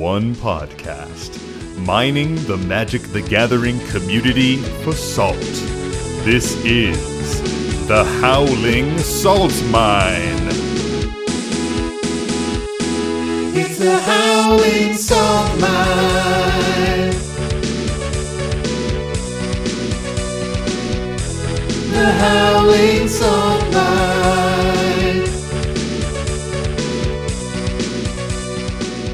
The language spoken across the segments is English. one podcast, mining the Magic the Gathering community for salt. This is the Howling Salt Mine. It's the Howling Salt Mine. The Howling Salt Mine.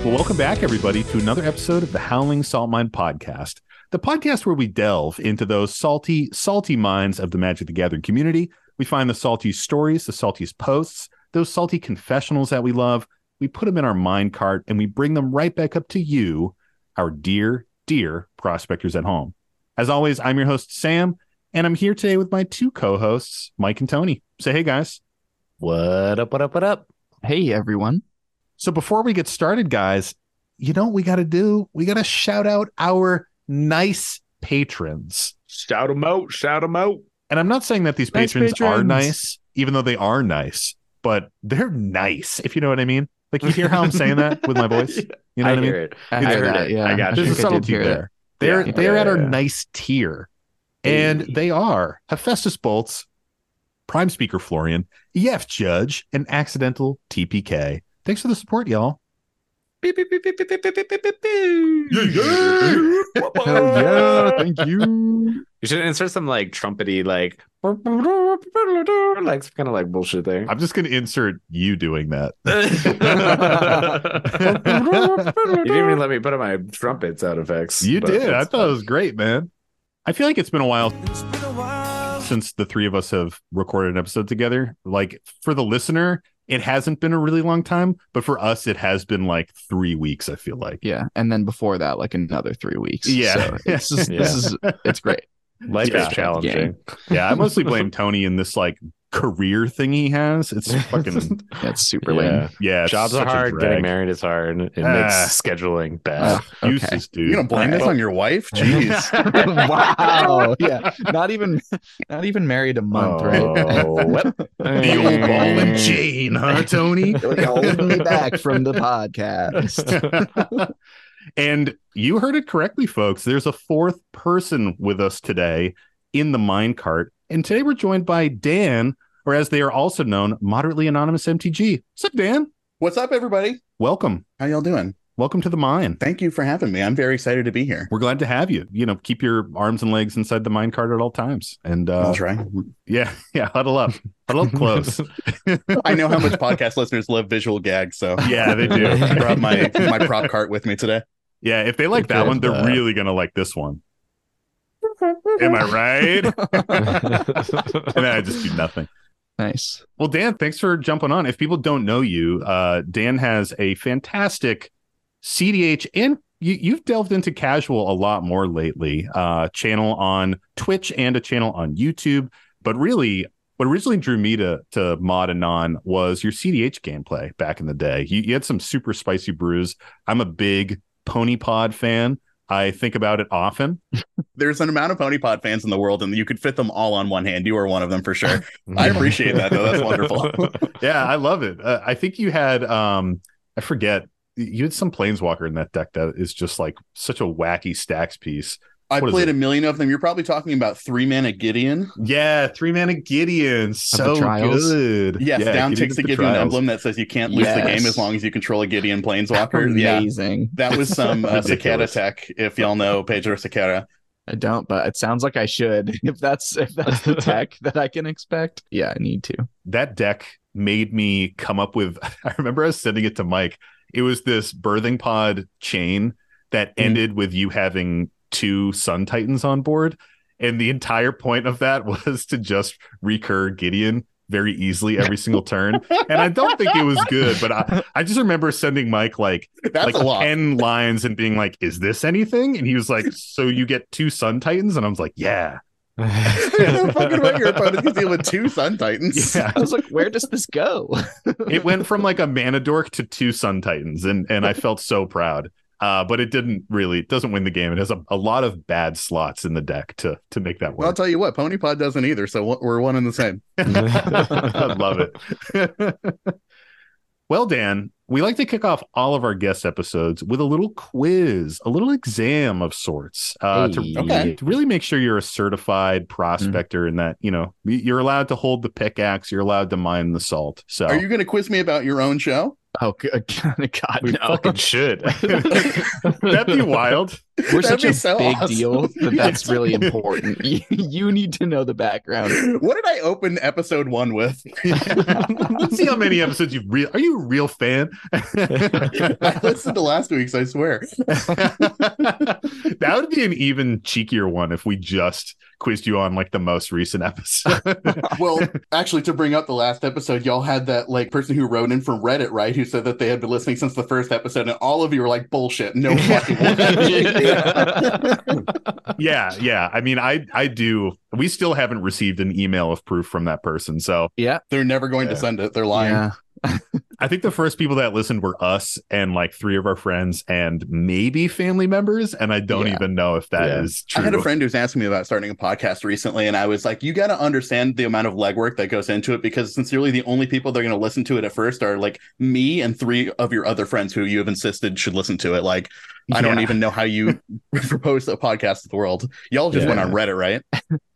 Well, welcome back, everybody, to another episode of the Howling Salt Mine podcast, the podcast where we delve into those salty minds of the Magic the Gathering community. We find the salty stories, the saltiest posts, those salty confessionals that we love. We put them in our mind cart and we bring them right back up to you, our dear, dear prospectors at home. As always, I'm your host, Sam. And I'm here today with my two co-hosts, Mike and Tony. Say hey, guys. What up, what up, what up? Hey, everyone. So before we get started, guys, you know what we got to do? We got to shout out our nice patrons. Shout them out, shout them out. And I'm not saying that these patrons are nice, even though they are nice, but they're nice, if you know what I mean. Like, you hear how I'm saying that with my voice? You know I heard it. I got it. There's a subtlety there. They're at our nice tier. And they are Hephaestus Bolts, Prime Speaker Florian, EF Judge, and Accidental TPK. Thanks for the support, y'all. Beep, beep, beep, beep, beep, beep, beep, beep, beep, beep. Yeah, yeah. Yeah, thank you. You should insert some like trumpety, like some kind of like bullshit there. I'm just gonna insert you doing that. You didn't even let me put on my trumpet sound effects. You did. I thought it was great, man. I feel like it's been a while since the three of us have recorded an episode together. Like, for the listener, it hasn't been a really long time, but for us, it has been like 3 weeks, I feel like. Yeah. And then before that, like another 3 weeks. Yeah. So it's just, it's great. Life is challenging. Yeah. I mostly blame Tony in this like career thing he has. It's fucking that's super lame. Yeah. Jobs are hard. Getting married is hard. It makes scheduling bad. Useless, dude. You're gonna blame this on your wife? Jeez. Wow. Yeah. Not even married a month, right? The old ball and chain, huh, Tony? Holding me back from the podcast. And you heard it correctly, folks. There's a fourth person with us today in the minecart. And today we're joined by Dan, or as they are also known, Moderately Anonymous MTG. What's up, Dan? What's up, everybody? Welcome. How y'all doing? Welcome to the mine. Thank you for having me. I'm very excited to be here. We're glad to have you. You know, keep your arms and legs inside the minecart at all times. And I'll try. Yeah. Huddle up. Huddle up close. I know how much podcast listeners love visual gags, so yeah, they do. I brought my prop cart with me today. Yeah, if they like that one, they're really gonna like this one. Am I right? And I just do nothing. Nice. Well, Dan, thanks for jumping on. If people don't know you, Dan has a fantastic CDH, and you've delved into casual a lot more lately. Channel on Twitch and a channel on YouTube. But really, what originally drew me to Mod Anon was your CDH gameplay back in the day. You had some super spicy brews. I'm a big Pony Pod fan. I think about it often. There's an amount of Pony Pod fans in the world, and you could fit them all on one hand. You are one of them for sure. I appreciate that, though. That's wonderful. Yeah, I love it. I think you had, I forget, you had some Planeswalker in that deck that is just like such a wacky stacks piece. I played a million of them. You're probably talking about 3-mana Gideon. Yeah, 3-mana Gideon. So good. Yes, downticks to give you an emblem that says you can't lose the game as long as you control a Gideon Planeswalker. Amazing. Yeah, that was some Sequeira tech, if y'all know Pedro Sequeira. I don't, but it sounds like I should. If that's the tech that I can expect, yeah, I need to. That deck made me come up with... I remember I was sending it to Mike. It was this birthing pod chain that ended with you having... 2 Sun Titans on board, and the entire point of that was to just recur Gideon very easily every single turn. And I don't think it was good, but I just remember sending Mike like 10 lines and being like, is this anything? And he was like, so you get 2 Sun Titans? And I was like, yeah. No fucking way your opponent can deal with 2 Sun Titans. Yeah. I was like, where does this go? It went from like a mana dork to 2 Sun Titans, and I felt so proud. But it doesn't win the game. It has a lot of bad slots in the deck to make that work. Well, I'll tell you what, Pony Pod doesn't either, so we're one and the same. I love it. Well, Dan, we like to kick off all of our guest episodes with a little quiz, a little exam of sorts, to really make sure you're a certified prospector and that, you know, you're allowed to hold the pickaxe, you're allowed to mine the salt. So, are you going to quiz me about your own show? Oh, God, we fucking should. That'd be wild. We're That'd such a so big awesome. Deal that that's really important. You need to know the background. What did I open episode 1 with? Let's see how many episodes you've real. Are you a real fan? I listened to last week's, I swear. That would be an even cheekier one if we just quizzed you on like the most recent episode. Well, actually, to bring up the last episode, y'all had that like person who wrote in from Reddit, right? Who said that they had been listening since the first episode, and all of you were like, bullshit, no fucking Yeah. I mean, I do. We still haven't received an email of proof from that person. So yeah, they're never going to send it. They're lying. Yeah. I think the first people that listened were us and like 3 of our friends and maybe family members. And I don't even know if that is true. I had a friend who's asking me about starting a podcast recently. And I was like, you got to understand the amount of legwork that goes into it, because sincerely, the only people that are going to listen to it at first are like me and 3 of your other friends who you have insisted should listen to it. Like, I don't even know how you propose a podcast to the world. Y'all just went on Reddit, right?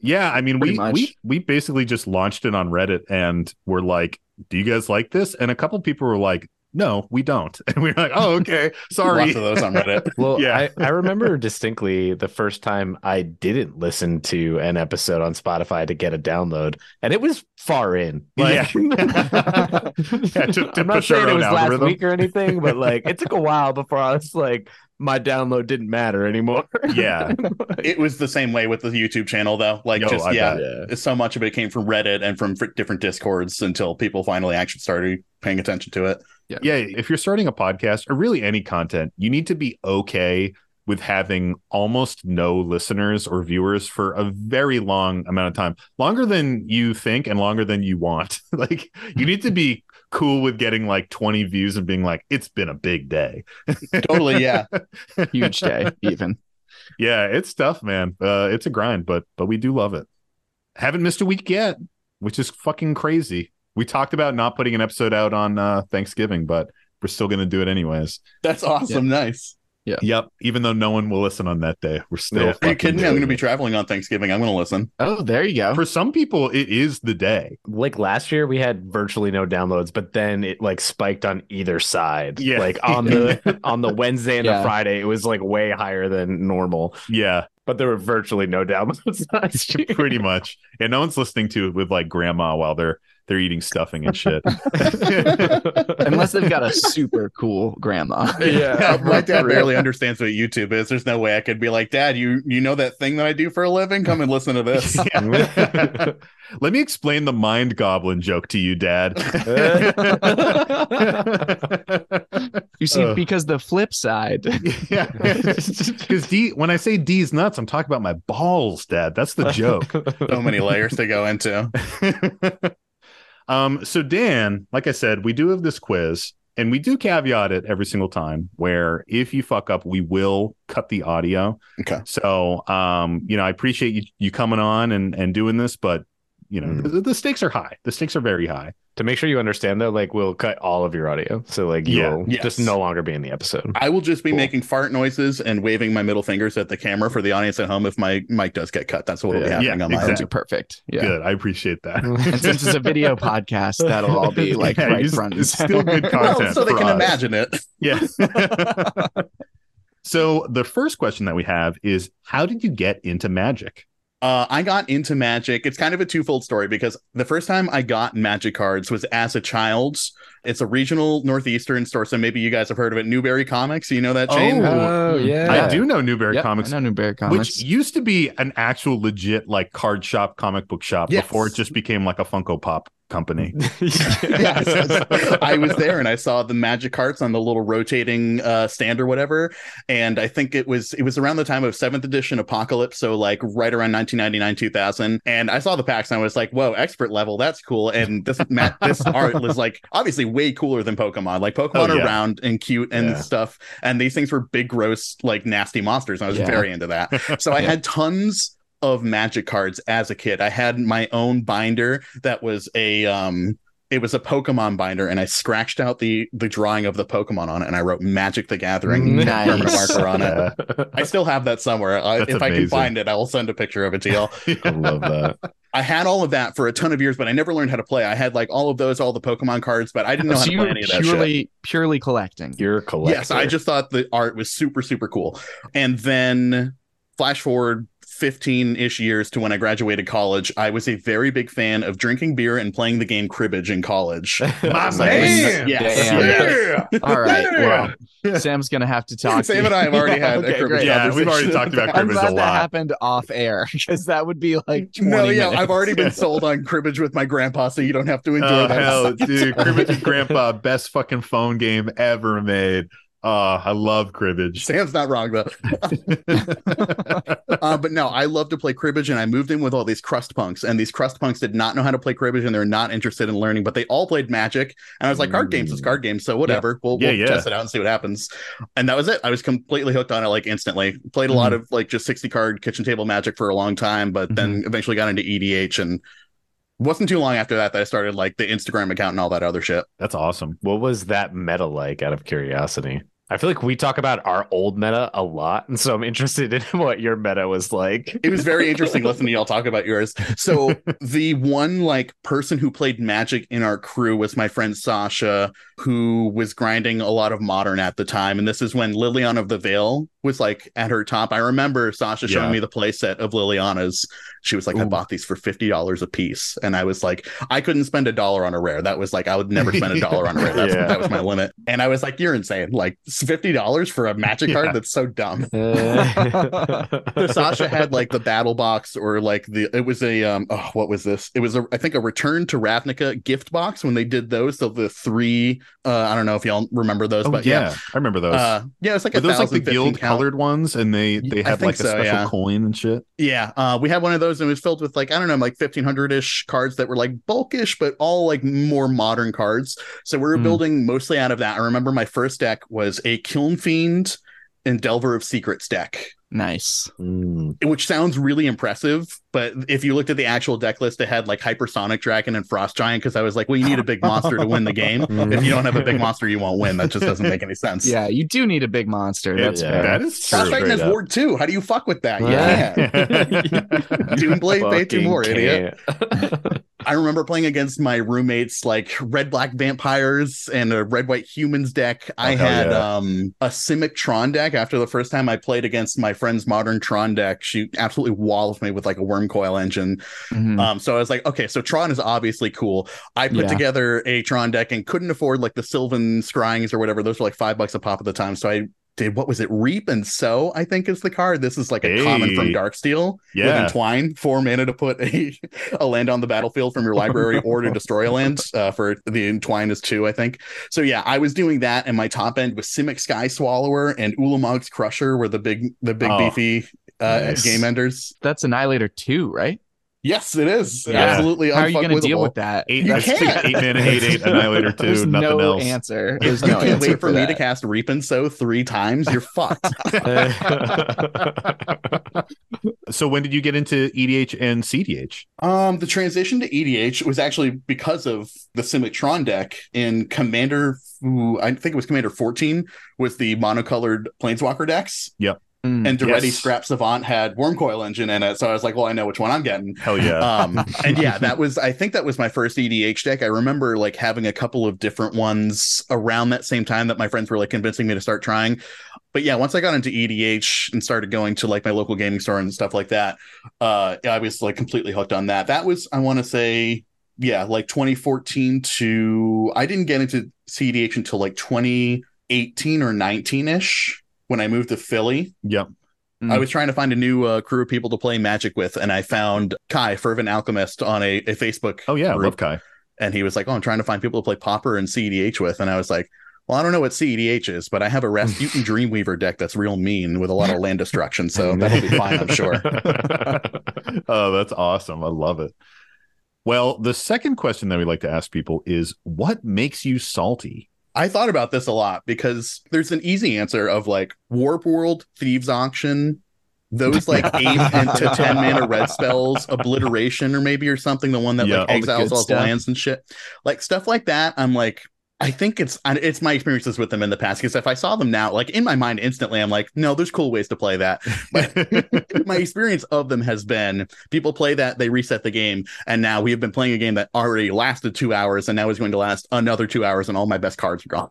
Yeah. I mean, we basically just launched it on Reddit and we're like, do you guys like this? And a couple of people were like, no, we don't. And we were like, oh, okay, sorry. Lots of those on Reddit. Well, yeah. I remember distinctly the first time I didn't listen to an episode on Spotify to get a download, and it was far in. Like, I'm not saying it was last week or anything, but like it took a while before I was like, my download didn't matter anymore. Yeah. It was the same way with the YouTube channel, though. Like, so much of it came from Reddit and from different Discords until people finally actually started paying attention to it. Yeah. If you're starting a podcast or really any content, you need to be okay with having almost no listeners or viewers for a very long amount of time, longer than you think and longer than you want. Like, you need to be cool with getting like 20 views and being like, it's been a big day. Totally. Yeah. Huge day even. Yeah. It's tough, man. It's a grind, but we do love it. Haven't missed a week yet, which is fucking crazy. We talked about not putting an episode out on Thanksgiving, but we're still going to do it anyways. That's awesome. Yeah. Nice. Yeah. Yep. Even though no one will listen on that day, we're still. Are you kidding me? I'm going to be traveling on Thanksgiving. I'm going to listen. Oh, there you go. For some people, it is the day. Like last year, we had virtually no downloads, but then it like spiked on either side. Yeah. Like on the Wednesday and the Friday, it was like way higher than normal. Yeah. But there were virtually no downloads last year. Pretty much. And no one's listening to it with like grandma while they're eating stuffing and shit. Unless they've got a super cool grandma. Yeah. My dad barely understands what YouTube is. There's no way I could be like, Dad, you know that thing that I do for a living? Come and listen to this. Yeah. Let me explain the mind goblin joke to you, Dad. You see, because the flip side. Yeah. Because when I say D's nuts, I'm talking about my balls, Dad. That's the joke. So many layers to go into. So Dan, like I said, we do have this quiz and we do caveat it every single time where if you fuck up, we will cut the audio. Okay. So, you know, I appreciate you coming on and doing this, but you know, the stakes are high. The stakes are very high. To make sure you understand though, like we'll cut all of your audio. So like, you'll just no longer be in the episode. I will just be making fart noises and waving my middle fingers at the camera for the audience at home. If my mic does get cut, that's what will be happening on my end. Perfect. Yeah. Good. I appreciate that. And since it's a video podcast, that'll all be like right front. It's still good content. Well, so they can imagine it. Yeah. So the first question that we have is, how did you get into Magic? I got into Magic. It's kind of a twofold story because the first time I got Magic cards was as a child. It's a regional Northeastern store. So maybe you guys have heard of it. Newberry Comics. You know that chain? Oh, yeah. I do know Newberry Comics. I know Newberry Comics. Which used to be an actual legit like card shop, comic book shop before it just became like a Funko Pop company. I was there and I saw the Magic cards on the little rotating stand or whatever, and I think it was around the time of 7th edition Apocalypse, so like right around 1999-2000, and I saw the packs and I was like, whoa, expert level, that's cool. And this art was like obviously way cooler than Pokemon. Like Pokemon are round and cute and stuff, and these things were big gross like nasty monsters, and I was very into that. So I had tons of Magic cards as a kid. I had my own binder that was a It was a Pokemon binder, and I scratched out the drawing of the Pokemon on it, and I wrote Magic the Gathering permanent marker on it. I still have that somewhere. If I can find it, I will send a picture of it to y'all. I love that. I had all of that for a ton of years, but I never learned how to play. I had like all of those, all the Pokemon cards, but I didn't know how to play any of that shit. Purely collecting. You're a collector. Yes, I just thought the art was super, super cool. And then flash forward 15-ish years to when I graduated college, I was a very big fan of drinking beer and playing the game cribbage in college. My man! Yes. Yeah. All right. Yeah. Well, Sam's going to have to talk. Sam and I have already had a cribbage. Yeah, we've already talked about cribbage a lot. That happened off air, because that would be like 20 minutes. I've already been sold on cribbage with my grandpa, so you don't have to enjoy that. Hell, dude, cribbage with grandpa, best fucking phone game ever made. I love cribbage. Sam's not wrong, though. But no, I love to play cribbage, and I moved in with all these crust punks, and these crust punks did not know how to play cribbage, and they're not interested in learning, but they all played Magic, and I was like, card games is card games, so whatever. We'll test it out and see what happens. And that was it. I was completely hooked on it, like, instantly. Played a lot of, like, just 60-card kitchen table Magic for a long time, but then eventually got into EDH, and wasn't too long after that I started, like, the Instagram account and all that other shit. That's awesome. What was that meta like, out of curiosity? I feel like we talk about our old meta a lot, and so I'm interested in what your meta was like. It was very interesting listening to y'all talk about yours. So the one, like, person who played Magic in our crew was my friend Sasha, who was grinding a lot of Modern at the time. And this is when Liliana of the Veil was, like, at her top. I remember Sasha showing me the playset of Liliana's. She was like, I bought these for $50 a piece. And I was like, I couldn't spend $1 on a rare. That was like, I would never spend $1 on a rare. That was my limit. And I was like, you're insane. Like, $50 for a Magic card? That's so dumb. So Sasha had, like, the battle box, or like it was a Return to Ravnica gift box when they did those. So the three, I don't know if y'all remember those, but yeah, I remember those. Yeah, it's like those, like, the guild colored ones, and they had like a special coin and shit. Yeah, we had one of those, and it was filled with, like, I don't know, like 1,500-ish cards that were, like, bulkish, but all, like, more modern cards. So we were building mostly out of that. I remember my first deck was a Kiln Fiend and Delver of Secrets deck. Nice. Which sounds really impressive, but if you looked at the actual deck list, it had, like, Hypersonic Dragon and Frost Giant, because I was like, well, you need a big monster to win the game. If you don't have a big monster, you won't win. That just doesn't make any sense. Yeah, you do need a big monster. That's fair. That is true. Frost Giant has Ward 2. How do you fuck with that? Yeah. Doomblade pay 2 more, idiot. I remember playing against my roommates, like, red-black vampires and a red-white humans deck. I had a Simic Tron deck. After the first time I played against my friend's modern Tron deck, she absolutely walloped me with, like, a worm coil engine. So I was like, okay, so Tron is obviously cool. I put together a Tron deck and couldn't afford, like, the Sylvan Scryings or whatever. Those were like $5 a pop at the time. So I did, what was it? Reap and Sow, I think, is the card. This is like a common from Darksteel with Entwine. 4 mana to put a land on the battlefield from your library or to destroy a land. For the Entwine is 2, I think. So yeah, I was doing that, and my top end was Simic Sky Swallower and Ulamog's Crusher were the big beefy game enders. That's Annihilator 2, right? Yes, it is. Yeah. Absolutely. How are you going to deal with that? 8 mana, 8/8, Annihilator 2, there's nothing else. Answer. There's no answer. If you wait for me to cast Reap and Sow 3 times, you're fucked. So when did you get into EDH and CDH? The transition to EDH was actually because of the Simic Tron deck in Commander. I think it was Commander 14 with the monocolored Planeswalker decks. Yep. And Duretti Scrap Savant had Worm Coil Engine in it, so I was like, well, I know which one I'm getting. Hell yeah. And yeah, that was my first EDH deck. I remember, like, having a couple of different ones around that same time that my friends were, like, convincing me to start trying. But yeah, once I got into EDH and started going to, like, my local gaming store and stuff like that, I was, like, completely hooked on that. That was, I want to say, yeah, like 2014 to, I didn't get into CDH until like 2018 or 19-ish. When I moved to Philly, I was trying to find a new crew of people to play Magic with, and I found Kai, Fervent Alchemist, on a Facebook group. I love Kai. And he was like, I'm trying to find people to play Pauper and CEDH with. And I was like, well, I don't know what CEDH is, but I have a Rasputin Dreamweaver deck that's real mean with a lot of land destruction, so that'll be fine, I'm sure. Oh, that's awesome. I love it. Well, the second question that we like to ask people is, what makes you salty? I thought about this a lot because there's an easy answer of, like, Warp World, Thieves Auction, Those like 8 to 10 mana red spells, obliteration or maybe or something, the one that like exiles all the lands and shit, like stuff like that. I'm like, I think it's my experiences with them in the past, because if I saw them now, like in my mind instantly, I'm like, no, there's cool ways to play that. But my experience of them has been people play that, they reset the game, and now we have been playing a game that already lasted 2 hours and now is going to last another 2 hours, and all my best cards are gone.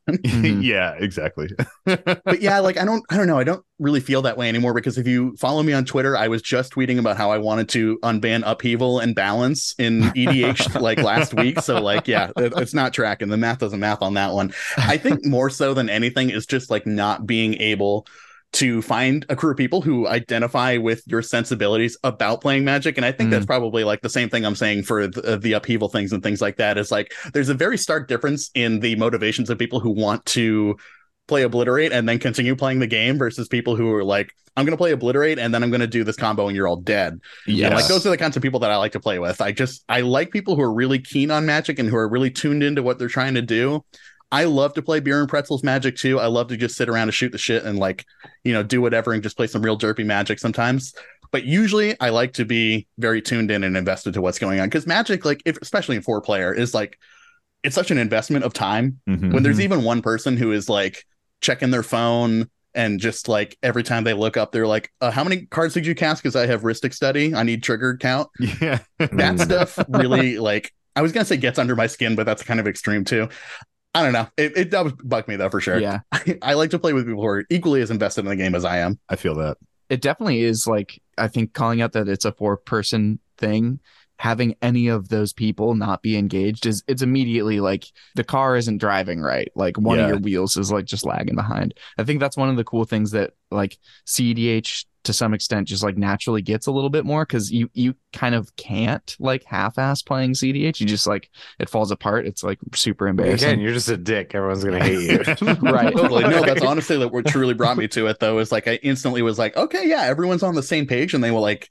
Yeah, exactly. But yeah, like I don't know, I don't really feel that way anymore, because if you follow me on Twitter, I was just tweeting about how I wanted to unban Upheaval and Balance in EDH like last week. So like, yeah, it's not tracking. The math doesn't math on that one. I think more so than anything is just like not being able to find a crew of people who identify with your sensibilities about playing Magic. And I think that's probably like the same thing I'm saying for the Upheaval things and things like that, is like there's a very stark difference in the motivations of people who want to play Obliterate and then continue playing the game versus people who are like, I'm going to play Obliterate and then I'm going to do this combo and you're all dead. Yeah, like those are the kinds of people that I like to play with. I like people who are really keen on Magic and who are really tuned into what they're trying to do. I love to play beer and pretzels Magic too. I love to just sit around and shoot the shit and like, you know, do whatever and just play some real derpy Magic sometimes. But usually I like to be very tuned in and invested to what's going on, because Magic, like especially in 4-player, is like, it's such an investment of time. When there's even one person who is like checking their phone and just like every time they look up, they're like, how many cards did you cast? Because I have Rhystic Study. I need trigger count. Yeah, that stuff really, like, I was going to say gets under my skin, but that's kind of extreme too. I don't know. It does bug me though, for sure. Yeah, I like to play with people who are equally as invested in the game as I am. I feel that. It definitely is like, I think calling out that it's a 4-person thing, having any of those people not be engaged is, it's immediately like the car isn't driving right. Like one of your wheels is like just lagging behind. I think that's one of the cool things that like CEDH to some extent just like naturally gets a little bit more, because you kind of can't like half-ass playing CEDH. You just like, it falls apart. It's like super embarrassing. Again, you're just a dick. Everyone's going to hate you. Right. Totally. No, that's honestly like what truly brought me to it though, is like I instantly was like, okay, yeah, everyone's on the same page, and they were like,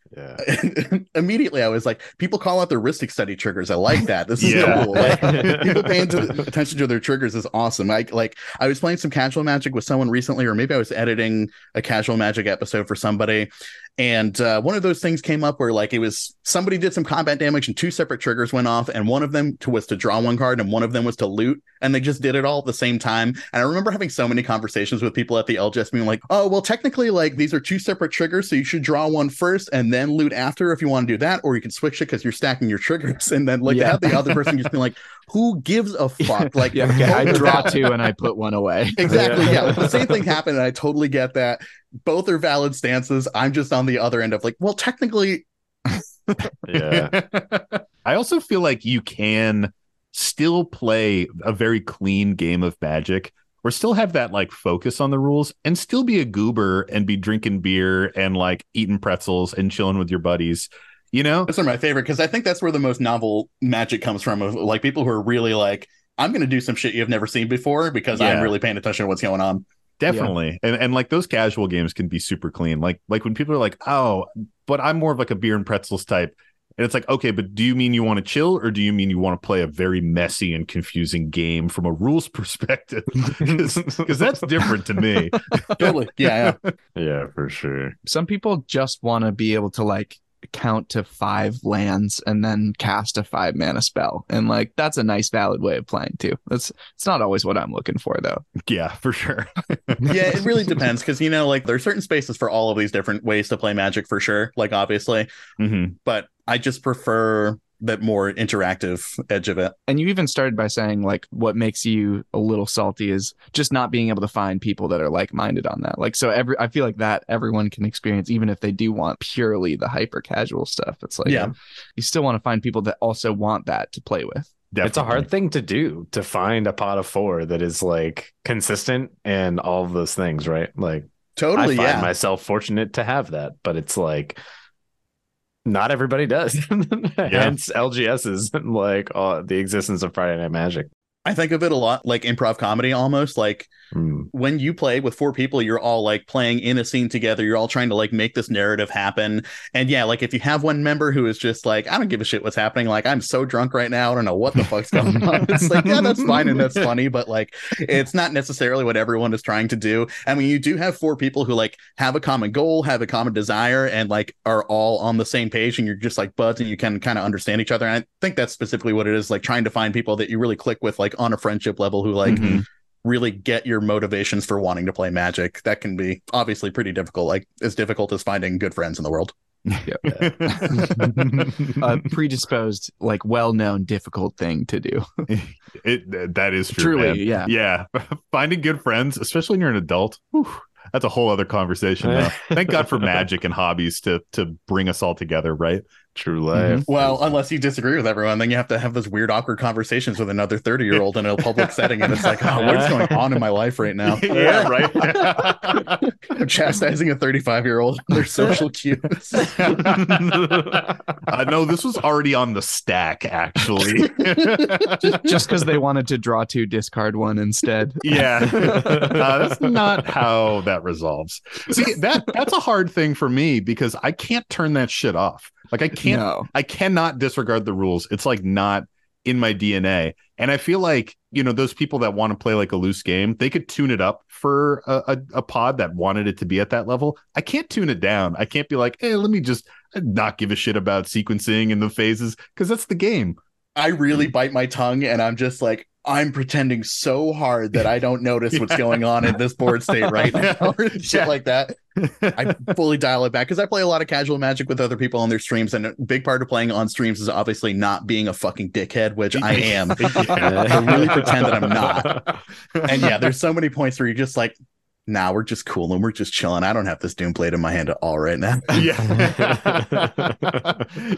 immediately I was like, people call out their Rhystic Study triggers. I like that. This is cool. Like, people paying attention to their triggers is awesome. Like I was playing some casual Magic with someone recently, or maybe I was editing a casual Magic episode for somebody, and one of those things came up where like it was somebody did some combat damage and two separate triggers went off, and one of them was to draw one card and one of them was to loot, and they just did it all at the same time. And I remember having so many conversations with people at the LGS being like, oh well, technically like these are two separate triggers, so you should draw one first and then loot after if you want to do that, or you can switch it because you're stacking your triggers. And then like they have the other person just being like, who gives a fuck? Like I draw two and I put one away. Exactly. Like, the same thing happened, and I totally get that. Both are valid stances. I'm just on the other end of like, well, technically. I also feel like you can still play a very clean game of Magic, or still have that like focus on the rules, and still be a goober and be drinking beer and like eating pretzels and chilling with your buddies. You know, that's one of my favorite, because I think that's where the most novel Magic comes from, of like people who are really like, I'm going to do some shit you've never seen before because I'm really paying attention to what's going on. Definitely. Yeah. And like those casual games can be super clean. Like when people are like, oh, but I'm more of like a beer and pretzels type. And it's like, okay, but do you mean you want to chill, or do you mean you want to play a very messy and confusing game from a rules perspective? Because that's different to me. Totally. Yeah, for sure. Some people just want to be able to like count to 5 lands and then cast a 5 mana spell, and like that's a nice valid way of playing too. It's not always what I'm looking for though. Yeah, for sure. Yeah, it really depends, because you know, like there are certain spaces for all of these different ways to play Magic for sure, like obviously, but I just prefer that more interactive edge of it. And you even started by saying like what makes you a little salty is just not being able to find people that are like-minded on that. Like, so I feel like that everyone can experience, even if they do want purely the hyper casual stuff. It's like, you still want to find people that also want that to play with. Definitely. It's a hard thing to do, to find a pot of 4 that is like consistent and all of those things, right? Like totally. I find myself fortunate to have that, but it's like, not everybody does. Hence LGSs, like the existence of Friday Night Magic. I think of it a lot like improv comedy almost. Like when you play with four people, you're all like playing in a scene together. You're all trying to like make this narrative happen. And yeah, like if you have one member who is just like, I don't give a shit what's happening. Like I'm so drunk right now. I don't know what the fuck's going on. It's like, yeah, that's fine. And that's funny. But like, it's not necessarily what everyone is trying to do. I mean, you do have four people who like have a common goal, have a common desire, and like are all on the same page. And you're just like buds and you can kind of understand each other. And I think that's specifically what it is, like trying to find people that you really click with, like on a friendship level, who like really get your motivations for wanting to play Magic. That can be obviously pretty difficult, like as difficult as finding good friends in the world. Predisposed, like well-known difficult thing to do. That is true, truly, man. Yeah. Finding good friends, especially when you're an adult. Whew. That's a whole other conversation. Thank God for Magic and hobbies to bring us all together, right? True life. Well, unless you disagree with everyone, then you have to have those weird, awkward conversations with another 30-year-old in a public setting, and it's like, oh, what's going on in my life right now? Yeah, right. I'm chastising a 35-year-old on their social cues. No, this was already on the stack, actually. Just because they wanted to draw two, discard one instead. Yeah, that's not how that resolves. See, that's a hard thing for me because I can't turn that shit off. Like I can't, I cannot disregard the rules. It's like not in my DNA. And I feel like, you know, those people that want to play like a loose game, they could tune it up for a pod that wanted it to be at that level. I can't tune it down. I can't be like, hey, let me just not give a shit about sequencing and the phases, because that's the game. I really bite my tongue and I'm just like, I'm pretending so hard that I don't notice what's going on in this board state right now. Shit like that. I fully dial it back because I play a lot of casual Magic with other people on their streams, and a big part of playing on streams is obviously not being a fucking dickhead, which I am. I really pretend that I'm not. And yeah, there's so many points where you're just like, nah, we're just cool and we're just chilling. I don't have this Doom blade in my hand at all right now.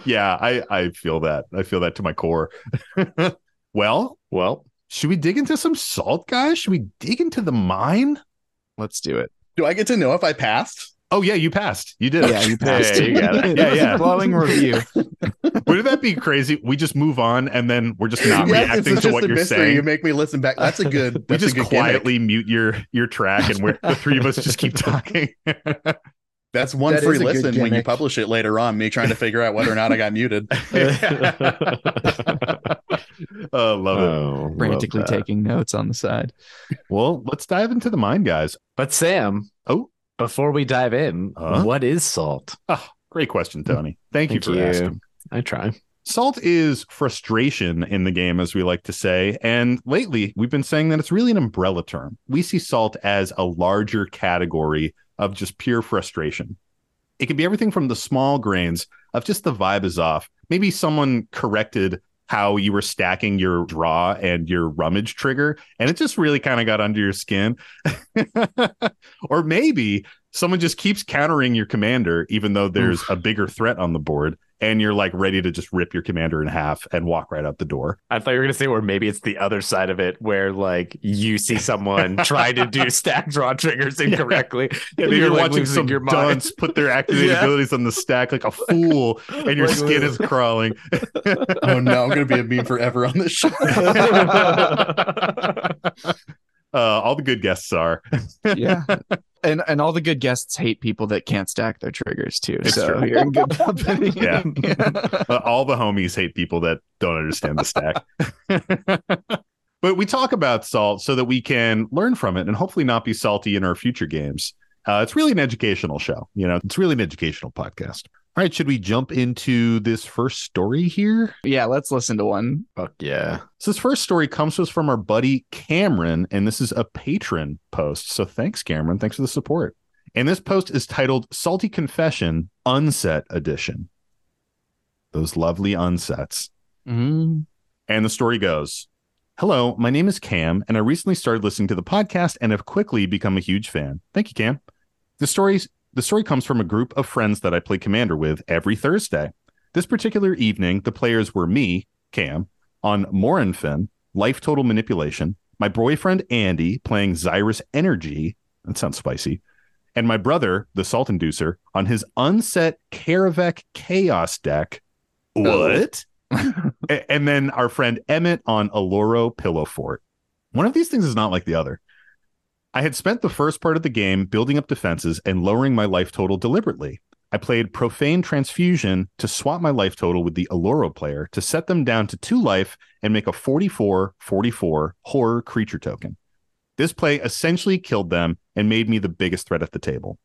Yeah, I feel that. I feel that to my core. Well, should we dig into some salt, guys? Should we dig into the mine? Let's do it. Do I get to know if I passed? Oh, yeah, you passed. You did. Yeah, you passed. Yeah, you got it. Yeah. Glowing review. Wouldn't that be crazy? We just move on and then we're just not reacting to what you're saying. You make me listen back. That's a good. We just quietly mute your track and the three of us just keep talking. That's one free listen when you publish it later on, me trying to figure out whether or not I got muted. Love it. Frantically taking notes on the side. Well, let's dive into the mine, guys. But Sam, before we dive in, what is salt? Oh, great question, Tony. Thank you for asking. I try. Salt is frustration in the game, as we like to say. And lately, we've been saying that it's really an umbrella term. We see salt as a larger category of just pure frustration. It can be everything from the small grains of just the vibe is off. Maybe someone corrected how you were stacking your draw and your rummage trigger, and it just really kind of got under your skin. Or maybe someone just keeps countering your commander, even though there's a bigger threat on the board, and you're like ready to just rip your commander in half and walk right out the door. I thought you were going to say, or maybe it's the other side of it where like you see someone try to do stack draw triggers incorrectly. And then you're like watching some dunce put their activated abilities on the stack like a fool, and your skin is crawling. Oh no, I'm going to be a meme forever on this show. All the good guests are. Yeah. And all the good guests hate people that can't stack their triggers, too. It's so you're in good company. Yeah. All the homies hate people that don't understand the stack. But we talk about salt so that we can learn from it and hopefully not be salty in our future games. It's really an educational show. You know, it's really an educational podcast. All right. Should we jump into this first story here? Yeah, let's listen to one. Fuck yeah. So this first story comes to us from our buddy Cameron, and this is a patron post. So thanks, Cameron. Thanks for the support. And this post is titled Salty Confession, Unset Edition. Those lovely unsets. Mm-hmm. And the story goes, hello, my name is Cam, and I recently started listening to the podcast and have quickly become a huge fan. Thank you, Cam. The story comes from a group of friends that I play Commander with every Thursday. This particular evening, the players were me, Cam, on Morinfin, Life Total Manipulation, my boyfriend Andy playing Xyrus Energy, that sounds spicy, and my brother, the Salt Inducer, on his unset Karavec Chaos deck. What? And then our friend Emmett on Alloro Pillow Fort. One of these things is not like the other. I had spent the first part of the game building up defenses and lowering my life total deliberately. I played Profane Transfusion to swap my life total with the Alloro player to set them down to 2 life and make a 44/44 horror creature token. This play essentially killed them and made me the biggest threat at the table.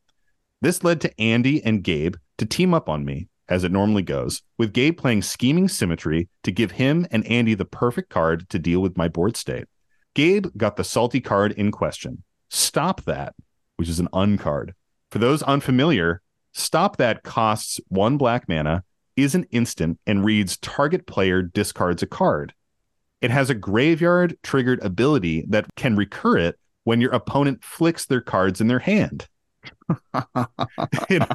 This led to Andy and Gabe to team up on me, as it normally goes, with Gabe playing Scheming Symmetry to give him and Andy the perfect card to deal with my board state. Gabe got the salty card in question, Stop That, which is an uncard. For those unfamiliar, Stop That costs 1 black mana, is an instant, and reads target player discards a card. It has a graveyard triggered ability that can recur it when your opponent flicks their cards in their hand. I'm gonna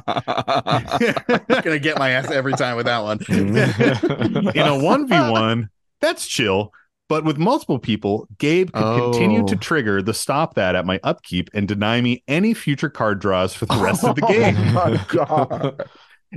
get my ass every time with that one. In a 1v1, that's chill, but with multiple people, Gabe could continue to trigger the Stop That at my upkeep and deny me any future card draws for the rest of the game. My God.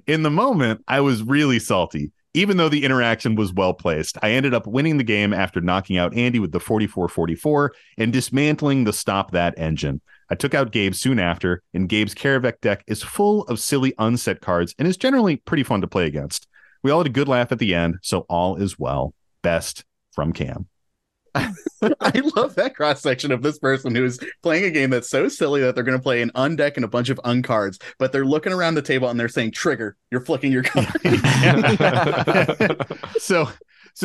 In the moment, I was really salty. Even though the interaction was well placed, I ended up winning the game after knocking out Andy with the 44/44 and dismantling the Stop That engine. I took out Gabe soon after, and Gabe's Karavec deck is full of silly unset cards and is generally pretty fun to play against. We all had a good laugh at the end, so all is well. Best from Cam. I love that cross-section of this person who's playing a game that's so silly that they're going to play an undeck and a bunch of uncards, but they're looking around the table and they're saying, trigger, you're flicking your card. So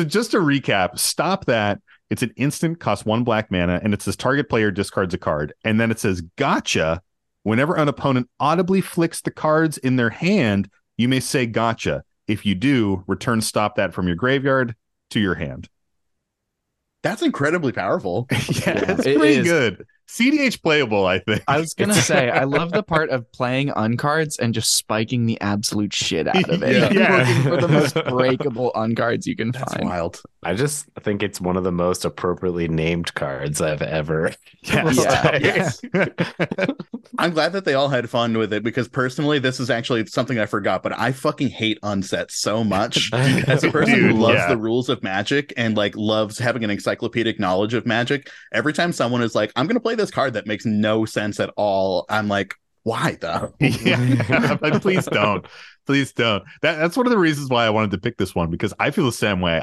just to recap, Stop That. It's an instant, costs 1 black mana, and it says target player discards a card. And then it says, gotcha. Whenever an opponent audibly flicks the cards in their hand, you may say gotcha. If you do, return Stop That from your graveyard to your hand. That's incredibly powerful. It's pretty good. CDH playable, I think. I was going to say, I love the part of playing uncards and just spiking the absolute shit out of it. Looking for the most breakable uncards you can find. That's wild. I just think it's one of the most appropriately named cards I've ever. I'm glad that they all had fun with it, because personally, this is actually something I forgot, but I fucking hate Unset so much. As a person who loves the rules of Magic and like loves having an encyclopedic knowledge of Magic, every time someone is like, I'm going to play this card that makes no sense at all, I'm like, why though? But please don't. That's one of the reasons why I wanted to pick this one, because I feel the same way.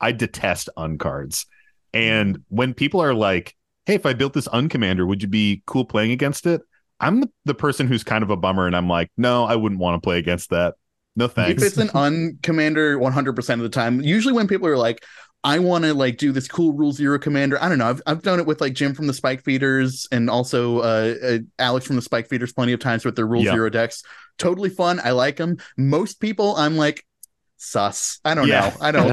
I detest uncards, and when people are like, hey, if I built this uncommander, would you be cool playing against it? I'm the person who's kind of a bummer, and I'm like, no, I wouldn't want to play against that. No thanks. If it's an uncommander 100% of the time, usually when people are like, I want to like do this cool Rule Zero commander. I don't know. I've done it with like Jim from the Spike Feeders and also Alex from the Spike Feeders plenty of times with their Rule Zero decks. Totally fun. I like them. Most people, I'm like, sus. I don't know. I don't.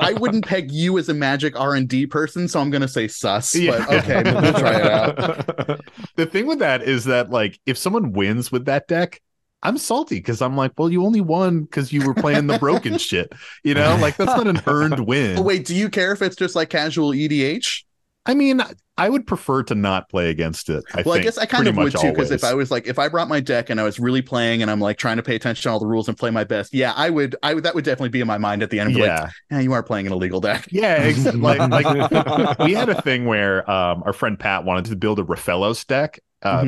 I wouldn't peg you as a Magic R&D person, so I'm going to say sus. Yeah. But okay, we'll try it out. The thing with that is that like if someone wins with that deck, I'm salty because I'm like, well, you only won because you were playing the broken shit. You know, like that's not an earned win. Wait, do you care if it's just like casual EDH? I mean, I would prefer to not play against it. I guess I kind of would too, because if I brought my deck and I was really playing and I'm like trying to pay attention to all the rules and play my best, I would. That would definitely be in my mind at the end. I'd be like, you are playing an illegal deck. Yeah, exactly. like we had a thing where our friend Pat wanted to build a Rafellos deck.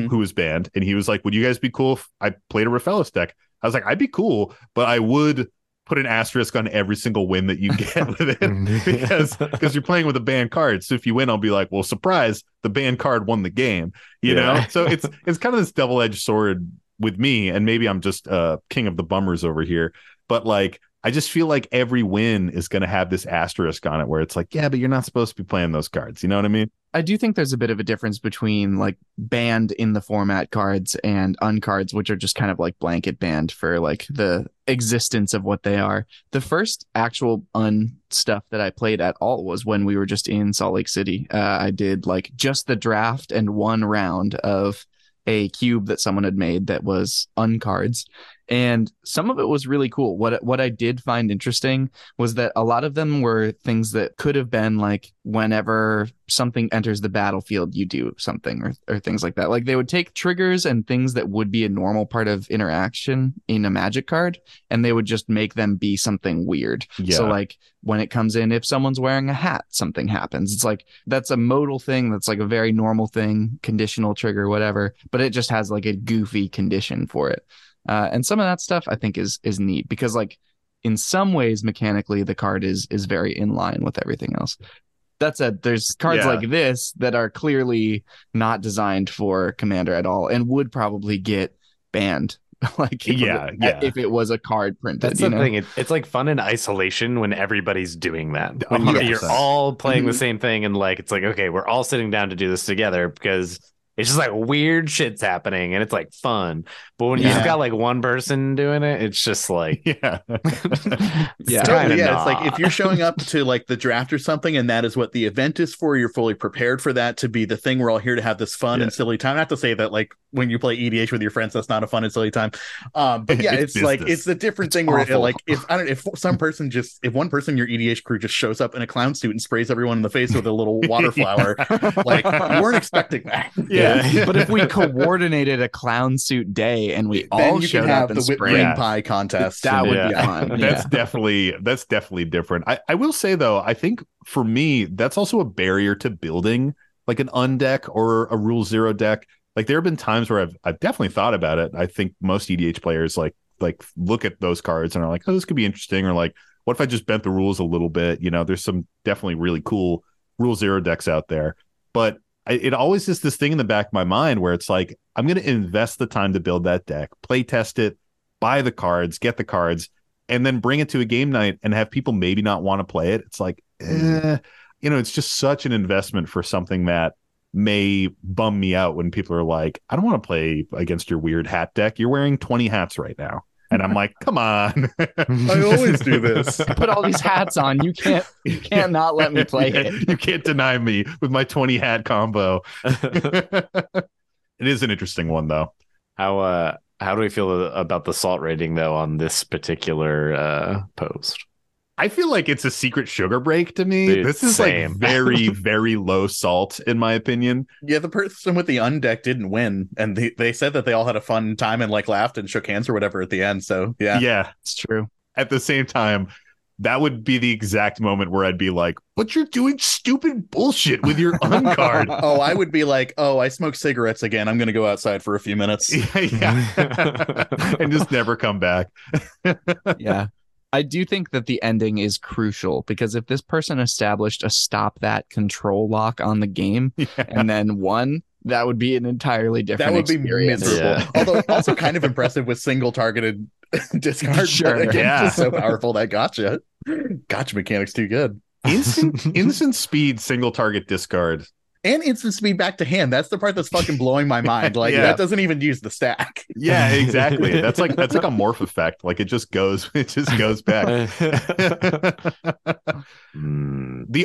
Who was banned, and he was like, would you guys be cool if I played a Rafellos deck? I was like, I'd be cool, but I would put an asterisk on every single win that you get with it, because you're playing with a banned card. So if you win, I'll be like, well, surprise, the banned card won the game, you know? So it's kind of this double-edged sword with me, and maybe I'm just king of the bummers over here, but like I just feel like every win is going to have this asterisk on it where it's like, yeah, but you're not supposed to be playing those cards. You know what I mean? I do think there's a bit of a difference between like banned in the format cards and uncards, which are just kind of like blanket banned for like the existence of what they are. The first actual un stuff that I played at all was when we were just in Salt Lake City. I did like just the draft and 1 round of a cube that someone had made that was uncards. And some of it was really cool. What I did find interesting was that a lot of them were things that could have been like, whenever something enters the battlefield, you do something, or things like that. Like they would take triggers and things that would be a normal part of interaction in a Magic card, and they would just make them be something weird. Yeah. So like when it comes in, if someone's wearing a hat, something happens. It's like, that's a modal thing. That's like a very normal thing, conditional trigger, whatever, but it just has like a goofy condition for it. And some of that stuff I think is neat, because like in some ways mechanically the card is very in line with everything else. That said, there's cards like this that are clearly not designed for Commander at all and would probably get banned. Like if it was a card printed. That's the thing. It's like fun in isolation when everybody's doing that. When you're all playing the same thing, and like it's like, okay, we're all sitting down to do this together, because it's just like weird shit's happening and it's like fun. But when you just got like one person doing it, it's just like, It's like if you're showing up to like the draft or something and that is what the event is for, you're fully prepared for that to be the thing. We're all here to have this fun and silly time. Not to say that like when you play EDH with your friends, that's not a fun and silly time. But yeah, it's like, it's a different thing where like, if one person in your EDH crew just shows up in a clown suit and sprays everyone in the face with a little water flower, like we weren't expecting that. But if we coordinated a clown suit day and we all showed up and spray pie contest, that would be fun. That's definitely different. I will say though, I think for me, that's also a barrier to building like an undeck or a rule zero deck. Like there have been times where I've definitely thought about it. I think most EDH players like look at those cards and are like, oh, this could be interesting. Or like, what if I just bent the rules a little bit? You know, there's some definitely really cool rule zero decks out there, but it always is this thing in the back of my mind where it's like, I'm going to invest the time to build that deck, play test it, buy the cards, get the cards, and then bring it to a game night and have people maybe not want to play it. It's like, it's just such an investment for something that may bum me out when people are like, I don't want to play against your weird hat deck. You're wearing 20 hats right now. And I'm like, come on. I always do this. I put all these hats on. You can't not let me play it. You can't deny me with my 20 hat combo. It is an interesting one though. How do we feel about the salt rating though on this particular post? I feel like it's a secret sugar break to me. Dude, this is like very, very low salt, in my opinion. Yeah, the person with the undeck didn't win, and they said that they all had a fun time and like laughed and shook hands or whatever at the end. So yeah, it's true. At the same time, that would be the exact moment where I'd be like, but you're doing stupid bullshit with your uncard. I would be like, I smoke cigarettes again. I'm going to go outside for a few minutes. And just never come back. Yeah. I do think that the ending is crucial, because if this person established a stop that control lock on the game and then won, that would be an entirely different experience. That would be miserable. Yeah. Although also kind of impressive with single targeted discard. Sure. Again, just so powerful that gotcha mechanic's too good. Instant speed, single target discard. And instant speed back to hand. That's the part that's fucking blowing my mind. Like that doesn't even use the stack. Yeah, exactly. That's like a morph effect. Like it just goes back. The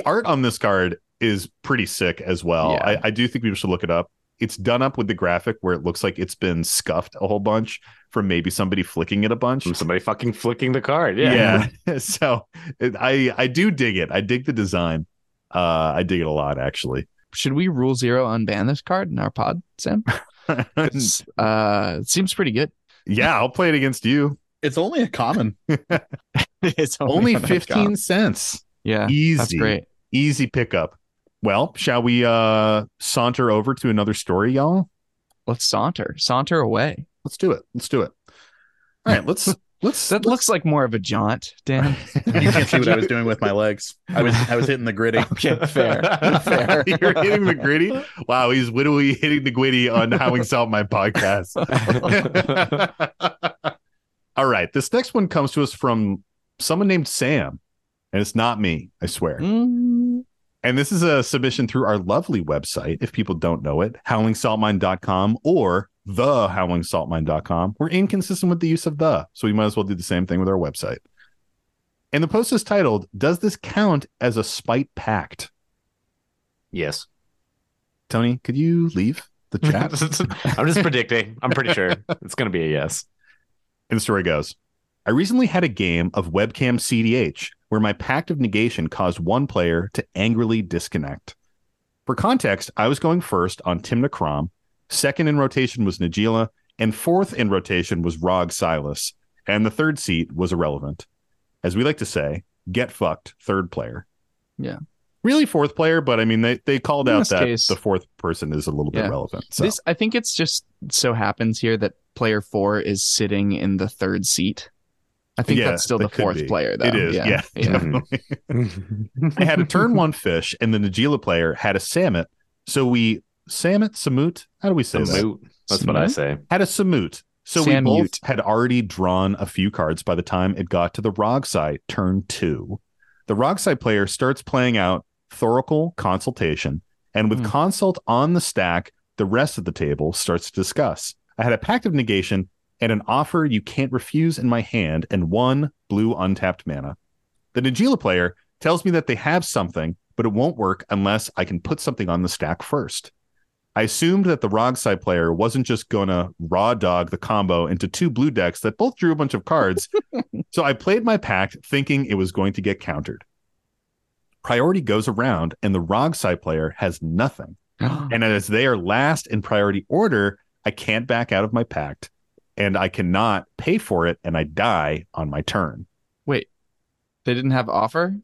art on this card is pretty sick as well. Yeah. I do think people should look it up. It's done up with the graphic where it looks like it's been scuffed a whole bunch from maybe somebody flicking it a bunch. From somebody fucking flicking the card. Yeah. So I do dig it. I dig the design. I dig it a lot, actually. Should we rule zero unban this card in our pod, Sam? It seems pretty good. Yeah, I'll play it against you. It's only a common. It's only 15 cents. Yeah, easy. That's great. Easy pickup. Well, shall we saunter over to another story, y'all? Let's saunter away. Let's do it. All right, That looks like more of a jaunt, Dan. You can't see what I was doing with my legs. I was hitting the gritty. Okay, fair. You're hitting the gritty? Wow, he's literally hitting the gritty on Howling Salt, my podcast. All right, this next one comes to us from someone named Sam, and it's not me, I swear. And this is a submission through our lovely website, if people don't know it, howlingsaltmine.com or thehowlingsaltmine.com. We're inconsistent with the use of the, so we might as well do the same thing with our website. And the post is titled, Does This Count as a Spite Pact? Yes. Tony, could you leave the chat? I'm just predicting. I'm pretty sure it's going to be a yes. And the story goes, I recently had a game of webcam CDH where my Pact of Negation caused one player to angrily disconnect. For context, I was going first on Timna Krom, second in rotation was Najeela, and fourth in rotation was Rogsilas, and the third seat was irrelevant. As we like to say, get fucked, third player. Yeah. Really fourth player, but I mean, they called out that case, the fourth person is a little bit relevant. So. This, I think it's just so happens here that player four is sitting in the third seat. I think that's still the fourth player, though. It is, yeah. I had a turn one fish, and the Najeela player had a Samut. So we... Samut? How do we say Samut? That? That's Samut? What I say. Had a Samut. So Samut. We both had already drawn a few cards by the time it got to the Rogsai turn two. The Rogsai player starts playing out Thoracle Consultation, and with Consult on the stack, the rest of the table starts to discuss. I had a Pact of Negation and an Offer You Can't Refuse in my hand and one blue untapped mana. The Najeela player tells me that they have something, but it won't work unless I can put something on the stack first. I assumed that the Rogsai player wasn't just going to raw dog the combo into two blue decks that both drew a bunch of cards, so I played my pact thinking it was going to get countered. Priority goes around, and the Rogsai player has nothing. And as they are last in priority order, I can't back out of my pact, and I cannot pay for it, and I die on my turn. Wait, they didn't have offer?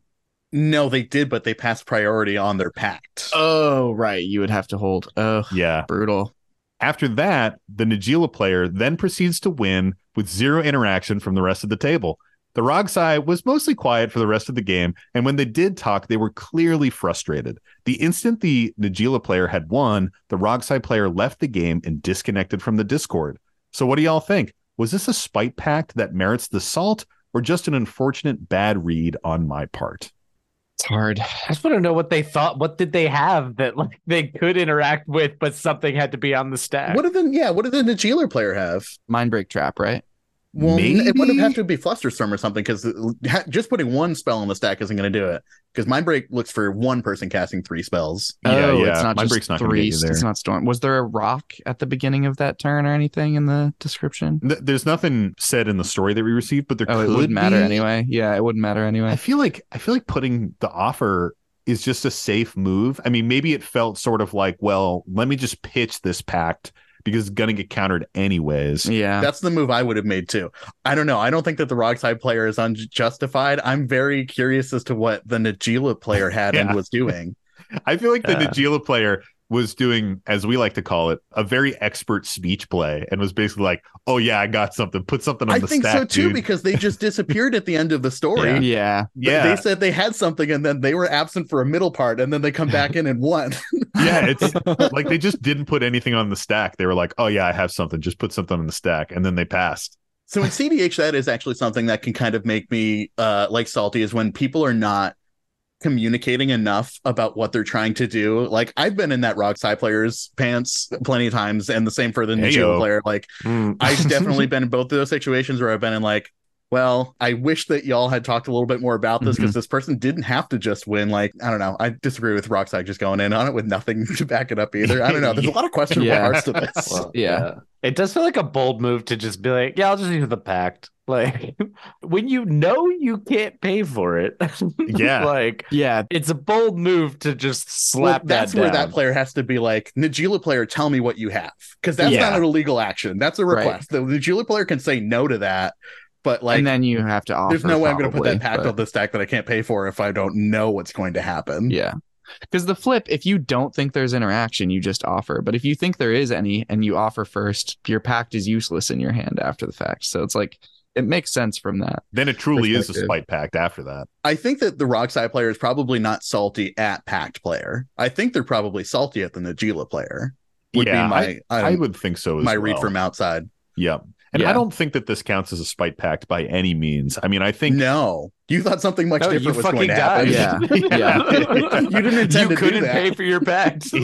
No, they did, but they passed priority on their pact. Oh, right. You would have to hold. Oh, yeah. Brutal. After that, the Najeela player then proceeds to win with zero interaction from the rest of the table. The Rogsai was mostly quiet for the rest of the game, and when they did talk, they were clearly frustrated. The instant the Najeela player had won, the Rogsai player left the game and disconnected from the Discord. So what do y'all think? Was this a spite pact that merits the salt, or just an unfortunate bad read on my part? It's hard. I just want to know what they thought. What did they have that like they could interact with, but something had to be on the stack? What did the Najeela player have? Mindbreak Trap, right? Well, maybe? It would have had to be Flusterstorm or something, because just putting one spell on the stack isn't going to do it. Because Mindbreak looks for one person casting three spells. Oh, yeah. It's not Mindbreak's just three. It's not Storm. Was there a rock at the beginning of that turn or anything in the description? There's nothing said in the story that we received, but there could be. It wouldn't matter anyway. Yeah, it wouldn't matter anyway. I feel like putting the offer is just a safe move. I mean, maybe it felt sort of like, well, let me just pitch this pact, because it's going to get countered anyways. Yeah. That's the move I would have made too. I don't know. I don't think that the Rogsai player is unjustified. I'm very curious as to what the Najeela player had and was doing. I feel like the Najeela player was doing, as we like to call it, a very expert speech play, and was basically like, oh yeah, I got something. Put something on the stack, I think so too, dude. Because they just disappeared at the end of the story. Yeah. They said they had something, and then they were absent for a middle part, and then they come back in and won. Yeah, it's like they just didn't put anything on the stack. They were like, oh yeah, I have something. Just put something on the stack. And then they passed. So in CDH, that is actually something that can kind of make me like salty, is when people are not communicating enough about what they're trying to do. Like, I've been in that Rogsai player's pants plenty of times, and the same for the Najeela player. Like, I've definitely been in both of those situations where I've been in like, well, I wish that y'all had talked a little bit more about this, because this person didn't have to just win. Like, I don't know. I disagree with Rogsai just going in on it with nothing to back it up either. I don't know. There's a lot of questionable parts to this. Well, yeah. It does feel like a bold move to just be like, yeah, I'll just use the pact. Like, when you know you can't pay for it. Yeah. Like, yeah, it's a bold move to just slap that down. That's where that player has to be like, Najeela player, tell me what you have. Because that's not an illegal action. That's a request. Right. The Najeela player can say no to that. But like, and then you have to offer. There's no way I'm going to put that pact on the stack that I can't pay for if I don't know what's going to happen. Yeah. Because the flip, if you don't think there's interaction, you just offer. But if you think there is any and you offer first, your pact is useless in your hand after the fact. So it's like, it makes sense from that. Then it truly is a spite pact after that. I think that the Rogsai player is probably not salty at pact player. I think they're probably salty at the Najeela player. I would think so as well. My read from outside. Yeah. And I don't think that this counts as a spite pact by any means. I mean, I think... No. You thought something much different was going to happen. Yeah. You didn't intend to do that. Pay for your pact. Did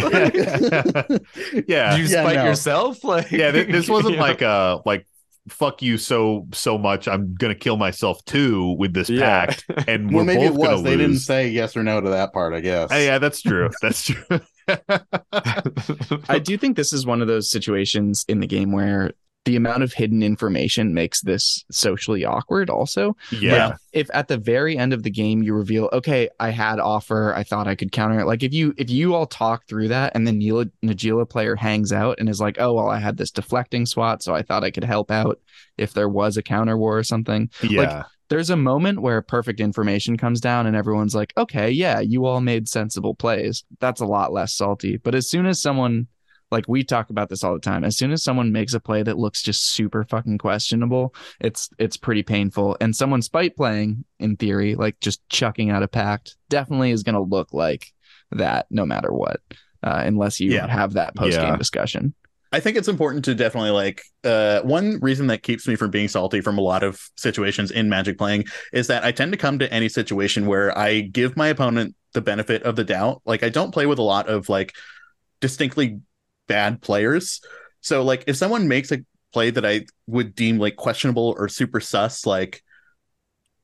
you spite yourself? Like... Yeah, this wasn't like a... Like, fuck you so much, I'm going to kill myself too with this pact. And we're maybe both it was. They lose. Didn't say yes or no to that part, I guess. Yeah, that's true. That's true. I do think this is one of those situations in the game where the amount of hidden information makes this socially awkward also. Yeah. Like, if at the very end of the game you reveal, okay, I had offer, I thought I could counter it. Like if you all talk through that and then Najeela player hangs out and is like, oh, well, I had this deflecting swat, so I thought I could help out if there was a counter war or something. Yeah. Like, there's a moment where perfect information comes down and everyone's like, okay, yeah, you all made sensible plays. That's a lot less salty. But as soon as someone... Like, we talk about this all the time. As soon as someone makes a play that looks just super fucking questionable, it's pretty painful. And someone spite playing, in theory, like just chucking out a pact, definitely is going to look like that no matter what, unless you have that post-game discussion. I think it's important to definitely, like, one reason that keeps me from being salty from a lot of situations in Magic playing is that I tend to come to any situation where I give my opponent the benefit of the doubt. Like, I don't play with a lot of, like, distinctly bad players, so like if someone makes a play that I would deem like questionable or super sus, like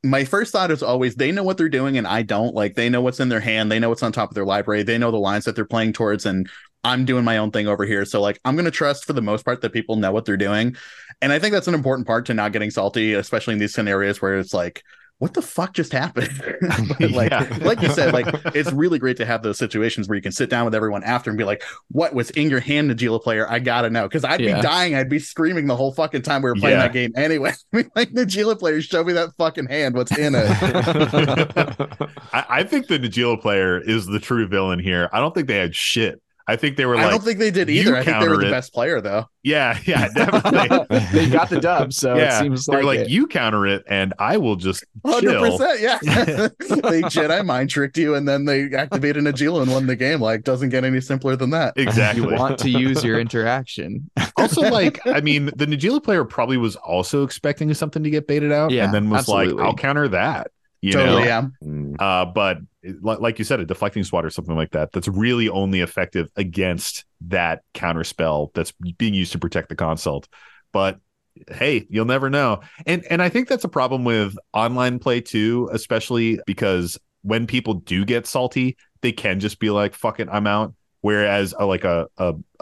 my first thought is always they know what they're doing and I don't. Like, they know what's in their hand, they know what's on top of their library, they know the lines that they're playing towards, and I'm doing my own thing over here. So like I'm going to trust for the most part that people know what they're doing, and I think that's an important part to not getting salty, especially in these scenarios where it's like, what the fuck just happened? But like, like you said, like it's really great to have those situations where you can sit down with everyone after and be like, what was in your hand, Najeela player? I gotta know. Because I'd be dying. I'd be screaming the whole fucking time we were playing that game anyway. I mean, like, Najeela player, show me that fucking hand. What's in it? I think the Najeela player is the true villain here. I don't think they had shit. I think they were like, I don't think they did either. I think they were the best player, though. Yeah, definitely. They got the dub, so it seems like they're like, you counter it, and I will just 100%. Yeah, they Jedi mind tricked you, and then they activated Najeela and won the game. Like, doesn't get any simpler than that. Exactly. You want to use your interaction. Also, like, I mean, the Najeela player probably was also expecting something to get baited out, and then was like, I'll counter that. You totally know? But like you said, a deflecting swat or something like that, that's really only effective against that counterspell that's being used to protect the consult. But hey, you'll never know. And I think that's a problem with online play too, especially because when people do get salty, they can just be like, fuck it, I'm out. Whereas a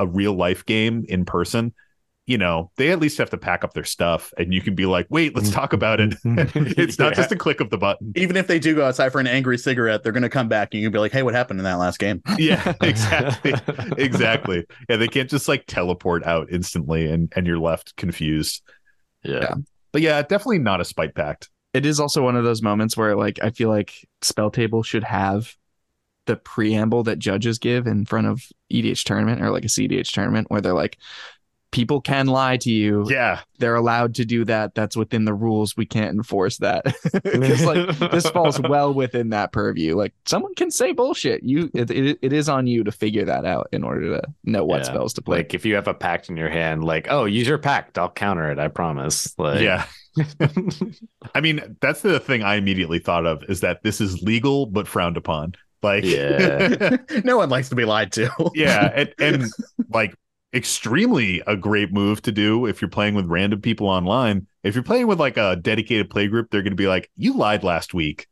real life game in person, you know, they at least have to pack up their stuff and you can be like, wait, let's talk about it. It's not just a click of the button. Even if they do go outside for an angry cigarette, they're going to come back and you can be like, hey, what happened in that last game? Yeah, exactly. Exactly. Yeah, they can't just like teleport out instantly and you're left confused. Yeah. But yeah, definitely not a spite pact. It is also one of those moments where like I feel like Spell Table should have the preamble that judges give in front of EDH tournament or like a CDH tournament where they're like, people can lie to you. Yeah. They're allowed to do that. That's within the rules. We can't enforce that. Because like this falls well within that purview. Like someone can say bullshit. It is on you to figure that out in order to know what spells to play. Like if you have a pact in your hand, like, oh, use your pact. I'll counter it. I promise. Like... Yeah. I mean, that's the thing I immediately thought of is that this is legal but frowned upon. Like, no one likes to be lied to. Yeah. And like, extremely a great move to do if you're playing with random people online. If you're playing with like a dedicated play group, they're going to be like, you lied last week,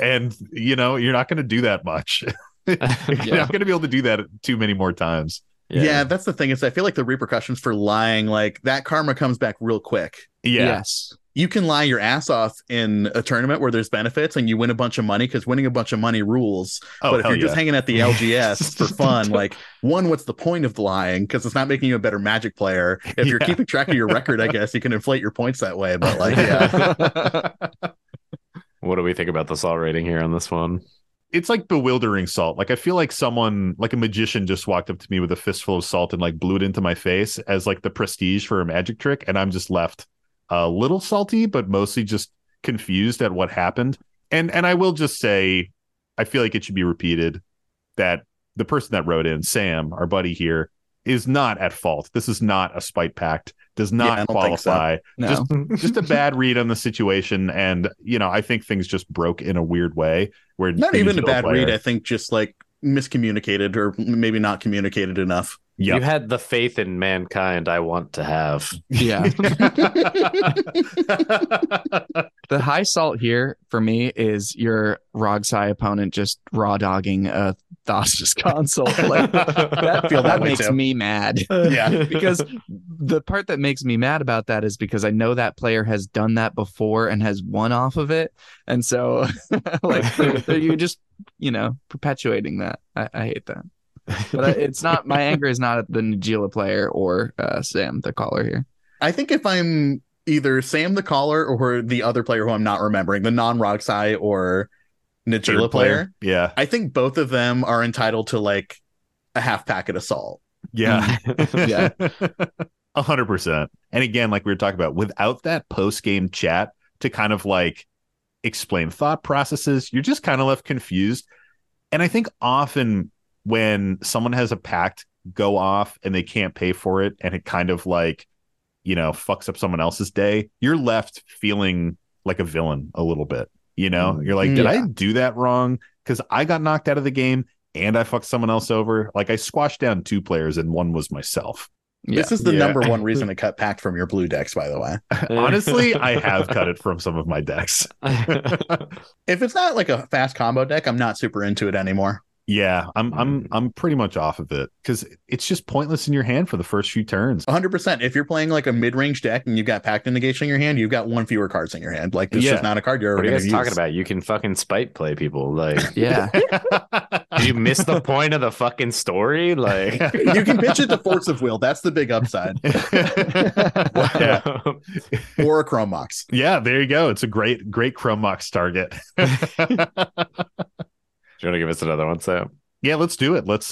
and you know you're not going to do that much. You're not going to be able to do that too many more times. Yeah, that's the thing is I feel like the repercussions for lying, like that karma comes back real quick. Yes. You can lie your ass off in a tournament where there's benefits and you win a bunch of money because winning a bunch of money rules. Oh, but if you're just hanging at the LGS for fun, like one, what's the point of lying? Because it's not making you a better Magic player. If you're keeping track of your record, I guess you can inflate your points that way. But like, what do we think about the salt rating here on this one? It's like bewildering salt. Like I feel like someone, like a magician, just walked up to me with a fistful of salt and like blew it into my face as like the prestige for a magic trick, and I'm just left a little salty, but mostly just confused at what happened. And I will just say, I feel like it should be repeated that the person that wrote in, Sam, our buddy here, is not at fault. This is not a spite pact. Does not qualify. So. No. Just a bad read on the situation. And, you know, I think things just broke in a weird way. Where not even a bad read. I think just like miscommunicated or maybe not communicated enough. Yep. You had the faith in mankind I want to have. Yeah. The high salt here for me is your Rogsai opponent just raw dogging a Thassa's console. Like, that makes me mad. Yeah, because the part that makes me mad about that is because I know that player has done that before and has won off of it, and so like you're just perpetuating that. I hate that. But it's not, my anger is not at the Najeela player or Sam the caller here. I think if I'm either Sam the caller or the other player who I'm not remembering, the non-Rogsai or Najeela player, yeah, I think both of them are entitled to like a half packet of salt. Yeah. Yeah. 100%. And again, like we were talking about, without that post-game chat to kind of like explain thought processes, you're just kind of left confused. And I think often when someone has a pact go off and they can't pay for it, and it kind of like, fucks up someone else's day, you're left feeling like a villain a little bit. You're like, did I do that wrong? Because I got knocked out of the game and I fucked someone else over. Like I squashed down two players and one was myself. Yeah. This is the number one reason to cut pact from your blue decks, by the way. Honestly, I have cut it from some of my decks. If it's not like a fast combo deck, I'm not super into it anymore. Yeah, I'm pretty much off of it because it's just pointless in your hand for the first few turns. 100%. If you're playing like a mid-range deck and you've got Pact of Negation in your hand, you've got one fewer cards in your hand. Like this is not a card you're already going to use. What are you guys talking about? You can fucking spite play people. Like, yeah, you miss the point of the fucking story. Like, you can pitch it to Force of Will. That's the big upside. Or a Chrome Mox. Yeah, there you go. It's a great Chrome Mox target. Do you want to give us another one, Sam? Yeah, let's do it. Let's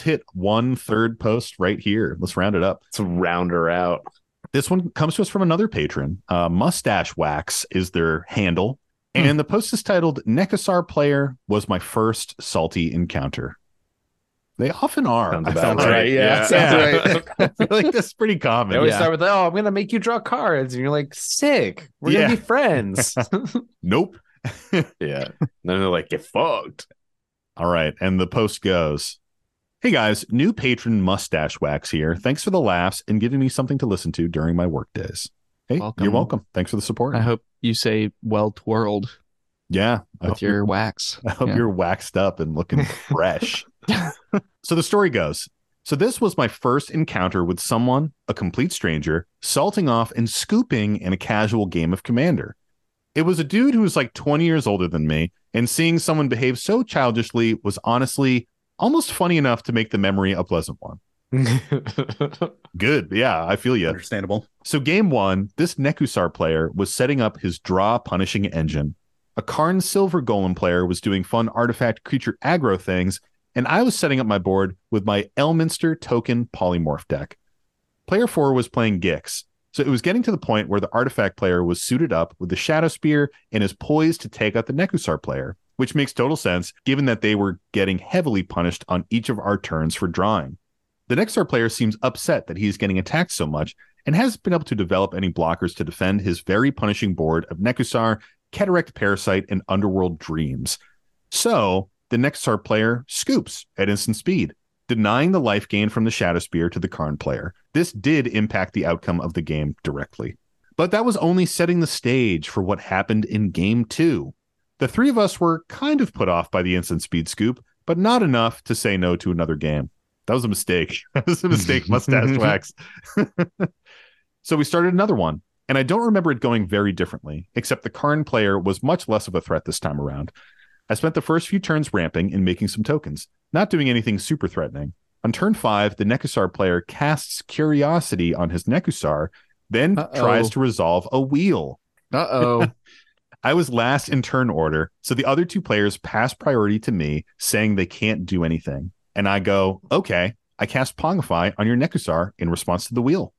hit 1/3 post right here. Let's round it up. Let's round her out. This one comes to us from another patron. Mustache Wax is their handle. And the post is titled, Nekusar player was my first salty encounter. They often are. Sounds right. Yeah. Sounds right. I feel like that's pretty common. They always start with, I'm going to make you draw cards. And you're like, sick. We're going to be friends. Nope. Yeah. Then they're like, get fucked. All right. And the post goes, hey guys, new patron Mustache Wax here. Thanks for the laughs and giving me something to listen to during my work days. Hey, welcome. You're welcome. Thanks for the support. I hope you say well twirled. Yeah. With your wax. I hope you're waxed up and looking fresh. So the story goes, so this was my first encounter with someone, a complete stranger, salting off and scooping in a casual game of Commander. It was a dude who was like 20 years older than me, and seeing someone behave so childishly was honestly almost funny enough to make the memory a pleasant one. Good. Yeah, I feel you. Understandable. So game one, this Nekusar player was setting up his draw punishing engine. A Karn Silver Golem player was doing fun artifact creature aggro things, and I was setting up my board with my Elminster token polymorph deck. Player four was playing Gix. So it was getting to the point where the artifact player was suited up with the Shadow Spear and is poised to take out the Nekusar player, which makes total sense given that they were getting heavily punished on each of our turns for drawing. The Nekusar player seems upset that he's getting attacked so much and hasn't been able to develop any blockers to defend his very punishing board of Nekusar, Cataract Parasite, and Underworld Dreams. So the Nekusar player scoops at instant speed, denying the life gain from the Shadow Spear to the Karn player. This did impact the outcome of the game directly. But that was only setting the stage for what happened in Game 2. The three of us were kind of put off by the instant speed scoop, but not enough to say no to another game. That was a mistake. That was a mistake, Mustache Wax. So we started another one, and I don't remember it going very differently, except the Karn player was much less of a threat this time around. I spent the first few turns ramping and making some tokens, not doing anything super threatening. On turn 5, the Nekusar player casts Curiosity on his Nekusar, then tries to resolve a wheel. Uh-oh. I was last in turn order, so the other two players pass priority to me, saying they can't do anything. And I go, okay, I cast Pongify on your Nekusar in response to the wheel.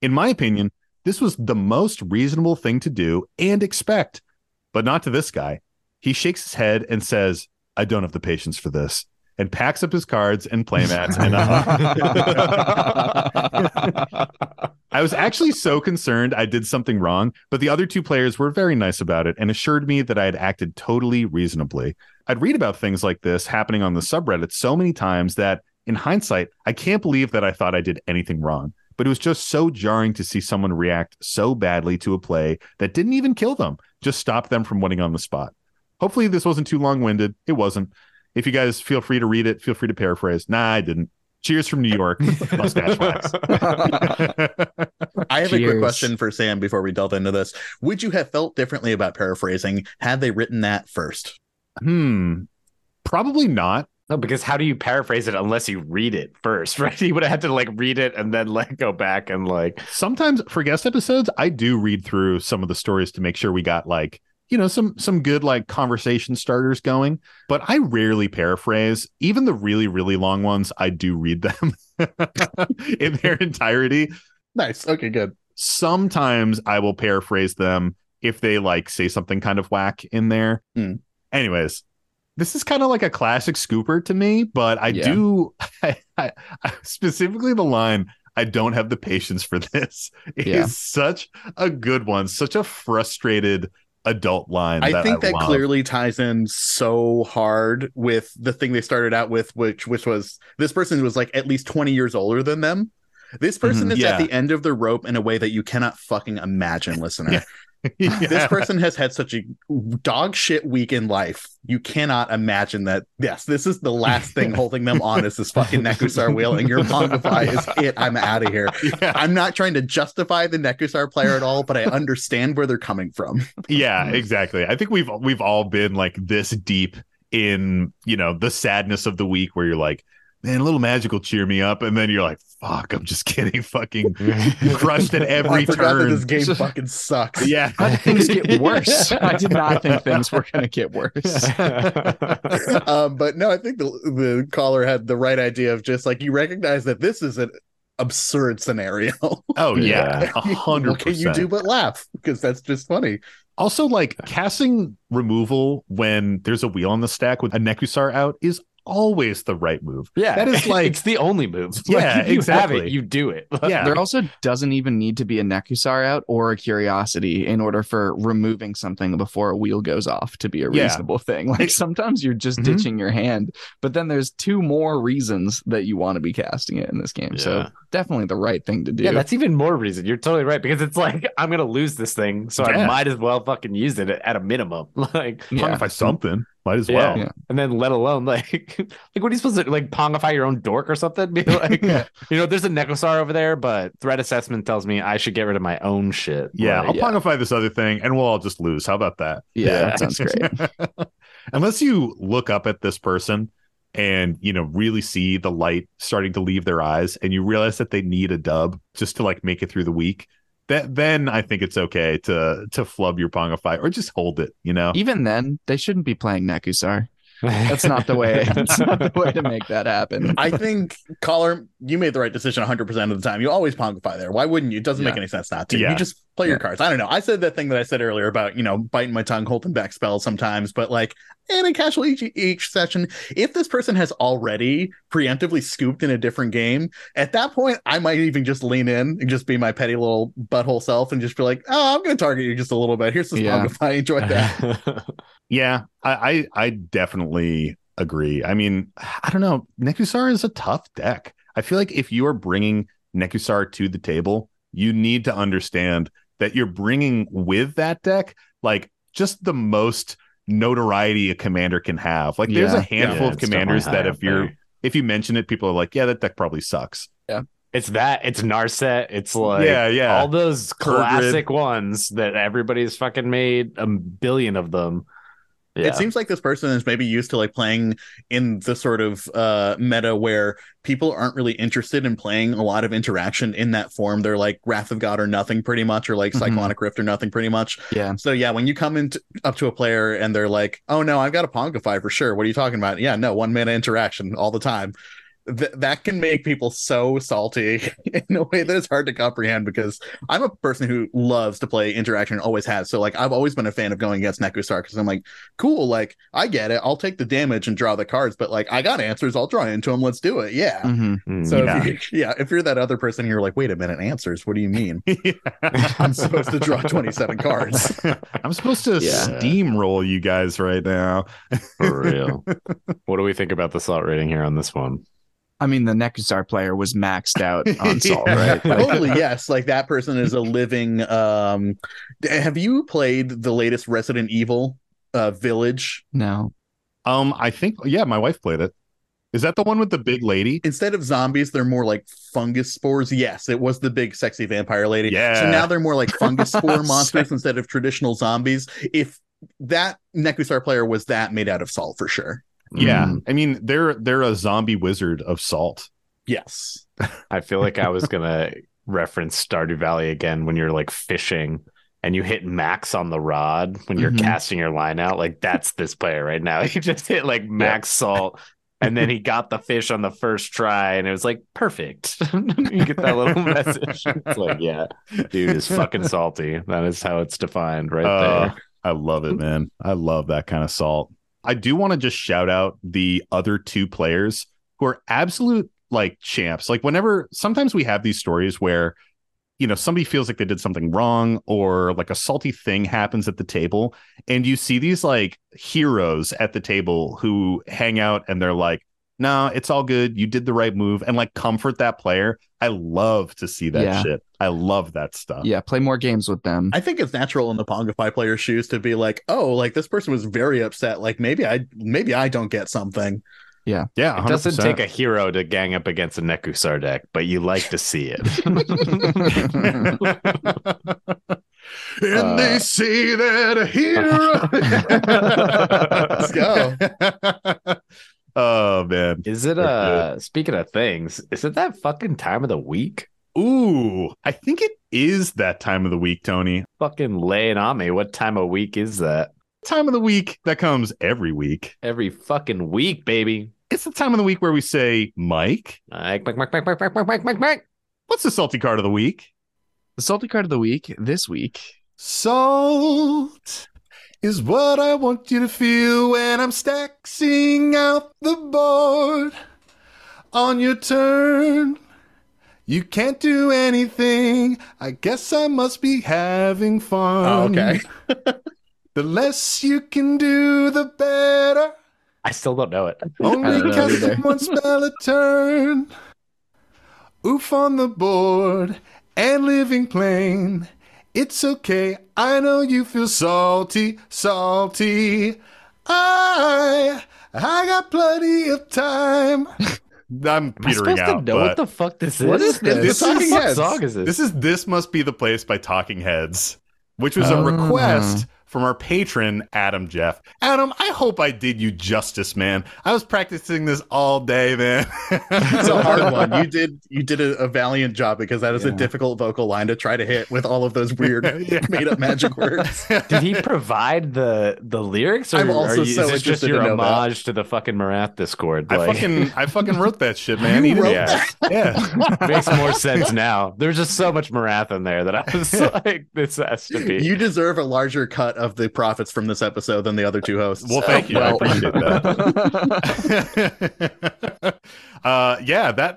In my opinion, this was the most reasonable thing to do and expect, but not to this guy. He shakes his head and says, I don't have the patience for this, and packs up his cards and playmats. And I was actually so concerned I did something wrong, but the other two players were very nice about it and assured me that I had acted totally reasonably. I'd read about things like this happening on the subreddit so many times that, in hindsight, I can't believe that I thought I did anything wrong, but it was just so jarring to see someone react so badly to a play that didn't even kill them, just stopped them from winning on the spot. Hopefully this wasn't too long-winded. It wasn't. If you guys feel free to read it, feel free to paraphrase. Nah, I didn't. Cheers from New York, Mustache Wax. I have a quick question for Sam before we delve into this. Would you have felt differently about paraphrasing had they written that first? Probably not. No, because how do you paraphrase it unless you read it first, right? You would have had to like read it and then like go back and like... Sometimes for guest episodes, I do read through some of the stories to make sure we got like, you know, some good like conversation starters going. But I rarely paraphrase. Even the really, really long ones, I do read them in their entirety. Nice. Okay, good. Sometimes I will paraphrase them if they like say something kind of whack in there. Mm. Anyways. This is kind of like a classic Scooper to me, but I specifically the line, I don't have the patience for this. It is such a good one, such a frustrated adult line. I think that clearly ties in so hard with the thing they started out with, which was this person was like at least 20 years older than them. This person is at the end of the rope in a way that you cannot fucking imagine, listener. Yeah. Yeah. This person has had such a dog shit week in life. You cannot imagine that. Yes, this is the last thing holding them on is this fucking Nekusar wheel, and your Pongify is it. I'm out of here. Yeah. I'm not trying to justify the Nekusar player at all, but I understand where they're coming from. Yeah, exactly. I think we've all been like this deep in, you know, the sadness of the week where you're like, man, a little magic will cheer me up. And then you're like, fuck, I'm just kidding. Fucking crushed at every turn. This game fucking sucks. Yeah. How did things get worse? I did not think things were going to get worse. But no, I think the caller had the right idea of just like, you recognize that this is an absurd scenario. Oh, yeah. 100%. What can you do but laugh? Because that's just funny. Also, like casting removal when there's a wheel on the stack with a Nekusar out is always the right move. Yeah, that is like it's the only move. Yeah, like, exactly. You do it. Yeah, there also doesn't even need to be a Nekusar out or a Curiosity in order for removing something before a wheel goes off to be a reasonable thing. Like sometimes you're just ditching your hand, but then there's two more reasons that you want to be casting it in this game. Yeah. So definitely the right thing to do. Yeah, that's even more reason. You're totally right because it's like I'm gonna lose this thing, so I might as well fucking use it at a minimum. Like Pongify something. Might as well. Yeah. And then let alone like what are you supposed to like Pongify your own dork or something? Be like you know, there's a Nekusar over there, but threat assessment tells me I should get rid of my own shit. Yeah, right? I'll Pongify this other thing and we'll all just lose. How about that? Yeah, that sounds great. Unless you look up at this person and you know really see the light starting to leave their eyes and you realize that they need a dub just to like make it through the week. Then I think it's okay to flub your Pongify or just hold it, you know? Even then, they shouldn't be playing Nekusar. That's not the way to make that happen. I think, caller, you made the right decision 100% of the time. You always Pongify there. Why wouldn't you? It doesn't make any sense not to. You just play your cards. I don't know. I said that thing that I said earlier about, you know, biting my tongue, holding back spells sometimes, but like, and in casual each session, if this person has already preemptively scooped in a different game, at that point, I might even just lean in and just be my petty little butthole self and just be like, oh, I'm going to target you just a little bit. Here's this Pongify. Enjoy that. Yeah, I definitely agree. I mean, I don't know. Nekusar is a tough deck. I feel like if you are bringing Nekusar to the table, you need to understand that you're bringing with that deck, like just the most notoriety a commander can have. Like there's a handful of commanders that if you mention it, people are like, yeah, that deck probably sucks. Yeah. It's Narset. It's like all those classic ones that everybody's fucking made a billion of them. Yeah. It seems like this person is maybe used to like playing in the sort of meta where people aren't really interested in playing a lot of interaction in that form. They're like Wrath of God or nothing pretty much, or like Cyclonic Rift or nothing pretty much. Yeah. So yeah, when you come up to a player and they're like, oh no, I've got a Pongify for sure. What are you talking about? Yeah, no, 1 minute interaction all the time. That can make people so salty in a way that it's hard to comprehend because I'm a person who loves to play interaction and always has. So like, I've always been a fan of going against Nekusar because I'm like, cool, like I get it. I'll take the damage and draw the cards, but like I got answers. I'll draw into them. Let's do it. Yeah. Mm-hmm. So if you're that other person, you're like, wait a minute, answers. What do you mean? I'm supposed to draw 27 cards. I'm supposed to steamroll you guys right now. For real. What do we think about the salt rating here on this one? I mean, the Nekusar player was maxed out on salt, right? Like, totally, yes. Like, that person is a living... Have you played the latest Resident Evil Village? No. I think, yeah, my wife played it. Is that the one with the big lady? Instead of zombies, they're more like fungus spores. Yes, it was the big sexy vampire lady. Yeah. So now they're more like fungus spore monsters instead of traditional zombies. If that Nekusar player was that made out of salt, for sure. Yeah. Mm. I mean, they're a zombie wizard of salt. Yes. I feel like I was going to reference Stardew Valley again when you're like fishing and you hit max on the rod when you're casting your line out. Like, that's this player right now. He just hit like max salt. And then he got the fish on the first try, and it was like, perfect. You get that little message. It's like, yeah, dude is fucking salty. That is how it's defined right there. I love it, man. I love that kind of salt. I do want to just shout out the other two players who are absolute like champs. Like, whenever, sometimes we have these stories where, you know, somebody feels like they did something wrong, or like a salty thing happens at the table, and you see these like heroes at the table who hang out and they're like, no, it's all good. You did the right move, and like comfort that player. I love to see that shit. I love that stuff. Yeah, play more games with them. I think it's natural in the Pongify player's shoes to be like, oh, like this person was very upset. Like maybe I don't get something. Yeah. Yeah. 100%. It doesn't take a hero to gang up against a Nekusar deck, but you like to see it. And they say that a hero. Let's go. Oh, man. Is it speaking of things, is it that fucking time of the week? Ooh, I think it is that time of the week, Tony. Fucking laying on me. What time of week is that? Time of the week that comes every week. Every fucking week, baby. It's the time of the week where we say, Mike, what's the salty card of the week? The salty card of the week this week. Salt is what I want you to feel when I'm stacking out the board. On your turn, you can't do anything. I guess I must be having fun. Oh, okay. The less you can do, the better. I still don't know it. Only cast one spell a turn. Oof on the board and living plain. It's okay. I know you feel salty, salty. I got plenty of time. I'm petering out. To know what the fuck this is? What is this? What song is this? This is This Must Be the Place by Talking Heads, which was a request from our patron, Adam Jeff. Adam, I hope I did you justice, man. I was practicing this all day, man. It's a hard one. You did a valiant job, because that is a difficult vocal line to try to hit with all of those weird made up magic words. Did he provide the lyrics? Or I'm also is this just your homage to the fucking Marath Discord? Like, I fucking wrote that shit, man. Yeah. Makes more sense now. There's just so much Marath in there that I was like, this has to be. You deserve a larger cut of the profits from this episode than the other two hosts. Well, thank you. Well, I appreciate that.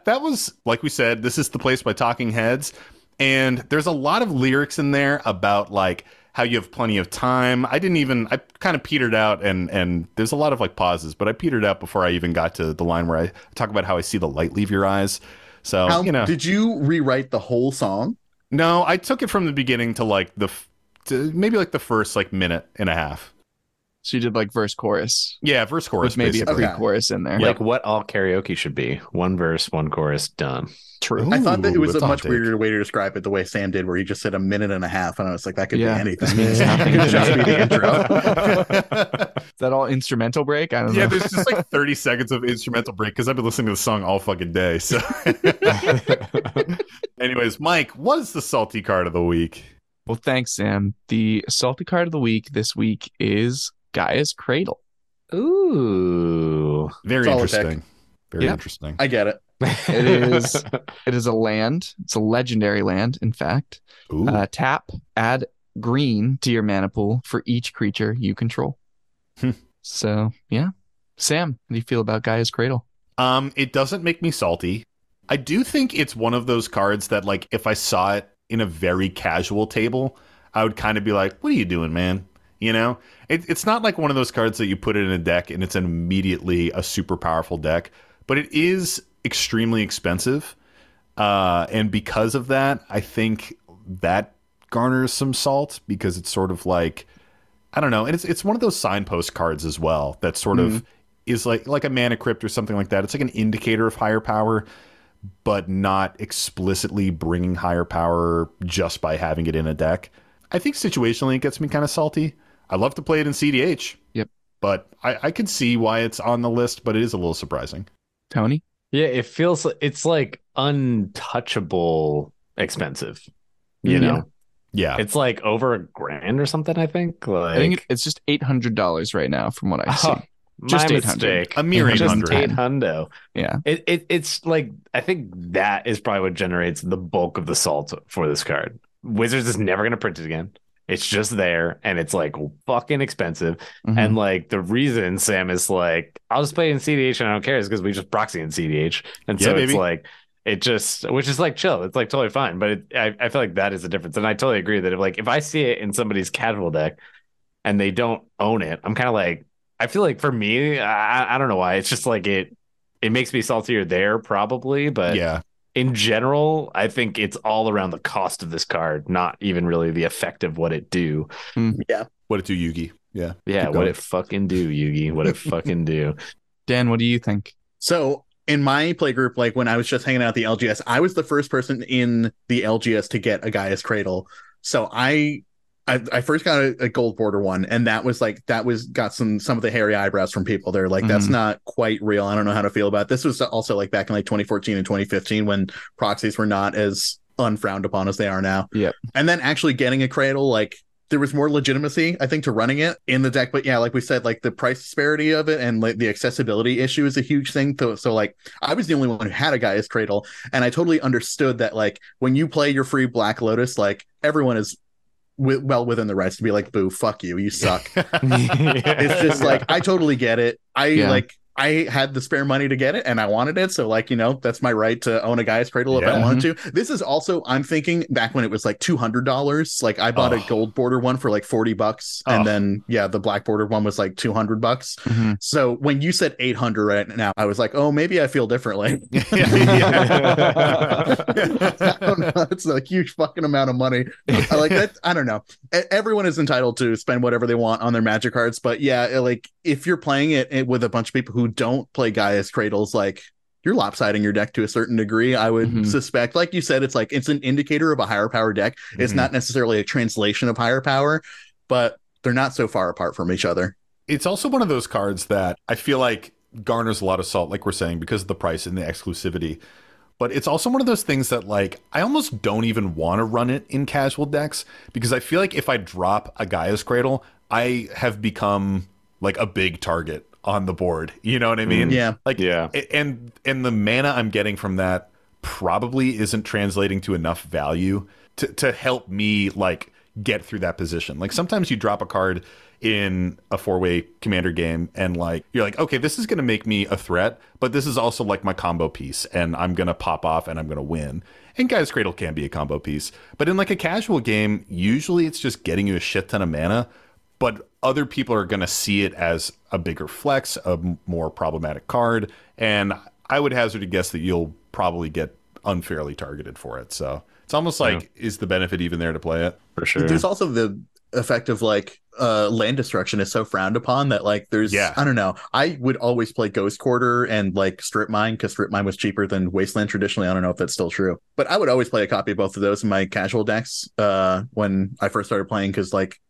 That was, like we said, This Is the Place by Talking Heads. And there's a lot of lyrics in there about like how you have plenty of time. I kind of petered out, and there's a lot of like pauses, but I petered out before I even got to the line where I talk about how I see the light leave your eyes. So, did you rewrite the whole song? No, I took it from the beginning to like the first like minute and a half. So you did like verse chorus. Yeah, verse chorus. With maybe a pre-chorus in there. Like what all karaoke should be. One verse, one chorus, done. True. I thought that it was a much weirder way to describe it, the way Sam did, where he just said a minute and a half, and I was like, that could be anything. It could just be the intro. Is that all instrumental break? I don't know. Yeah, there's just like 30 seconds of instrumental break, because I've been listening to the song all fucking day. So anyways, Mike, what is the salty card of the week? Well, thanks, Sam. The salty card of the week this week is Gaia's Cradle. Ooh. Very interesting. Very interesting. I get it. It is a land. It's a legendary land, in fact. Ooh. Tap, add green to your mana pool for each creature you control. So, yeah. Sam, how do you feel about Gaia's Cradle? It doesn't make me salty. I do think it's one of those cards that, like, if I saw it in a very casual table, I would kind of be like, what are you doing, man? You know, it's not like one of those cards that you put it in a deck and it's immediately a super powerful deck, but it is extremely expensive. And because of that, I think that garners some salt, because it's sort of like, I don't know. And it's one of those signpost cards as well. That's sort of is like a Mana Crypt or something like that. It's like an indicator of higher power, but not explicitly bringing higher power just by having it in a deck. I think situationally it gets me kind of salty. I love to play it in CDH. Yep. But I could see why it's on the list, but it is a little surprising. Tony? Yeah, it feels it's like untouchable expensive, you know? Yeah. It's like over $1,000 or something, I think. Like, I think it's just $800 right now from what I see. Just $800. A mere $800. Just $800. Yeah. It's like, I think that is probably what generates the bulk of the salt for this card. Wizards is never going to print it again. It's just there, and it's like fucking expensive. Mm-hmm. And like the reason Sam is like, I'll just play in CDH and I don't care is because we just proxy in CDH. And yeah, so baby. It's like, it just, which is like chill. It's like totally fine. But I feel like that is the difference. And I totally agree that if I see it in somebody's casual deck and they don't own it, I'm kind of like, I feel like for me, I don't know why. It's just like it makes me saltier there probably. But yeah. In general, I think it's all around the cost of this card, not even really the effect of what it do. Mm. Yeah. What it do, Yugi. Yeah. Yeah, what it fucking do, Yugi. What it fucking do. Dan, what do you think? So in my play group, like when I was just hanging out at the LGS, I was the first person in the LGS to get a Gaia's Cradle. So I first got a gold border one, and that was got some of the hairy eyebrows from people. They're like, that's not quite real. I don't know how to feel about it. This was also like back in like 2014 and 2015 when proxies were not as unfrowned upon as they are now. Yeah. And then actually getting a cradle, like there was more legitimacy, I think, to running it in the deck. But yeah, like we said, like the price disparity of it and like the accessibility issue is a huge thing. So like I was the only one who had a Gaia's Cradle, and I totally understood that like when you play your free Black Lotus, like everyone is well within the rights to be like, boo, fuck you suck. Yeah. It's just like I totally get it. Like I had the spare money to get it and I wanted it, so like, you know, that's my right to own a Gaia's Cradle if I wanted to. This is also, I'm thinking back when it was like $200, like I bought a gold border one for like $40 and then the black border one was like $200. So when you said 800 right now, I was like, oh, maybe I feel differently. I don't know. It's a huge fucking amount of money. I like that. I don't know, everyone is entitled to spend whatever they want on their Magic cards, but yeah, like if you're playing it with a bunch of people who don't play Gaia's Cradles, like you're lopsiding your deck to a certain degree, I would suspect. Like you said, it's like it's an indicator of a higher power deck. It's not necessarily a translation of higher power, but they're not so far apart from each other. It's also one of those cards that I feel like garners a lot of salt, like we're saying, because of the price and the exclusivity. But it's also one of those things that like I almost don't even want to run it in casual decks, because I feel like if I drop a Gaia's Cradle, I have become like a big target on the board, you know what I mean? Yeah. Like, yeah. And the mana I'm getting from that probably isn't translating to enough value to help me like get through that position. Like sometimes you drop a card in a four-way commander game and like you're like, okay, this is going to make me a threat, but this is also like my combo piece and I'm going to pop off and I'm going to win. And Gaia's Cradle can be a combo piece, but in like a casual game, usually it's just getting you a shit ton of mana, but other people are going to see it as a bigger flex, a more problematic card, and I would hazard a guess that you'll probably get unfairly targeted for it. So it's almost like, is the benefit even there to play it? For sure. There's also the effect of like land destruction is so frowned upon that like there's I don't know. I would always play Ghost Quarter and like Strip Mine because Strip Mine was cheaper than Wasteland traditionally. I don't know if that's still true, but I would always play a copy of both of those in my casual decks when I first started playing, because like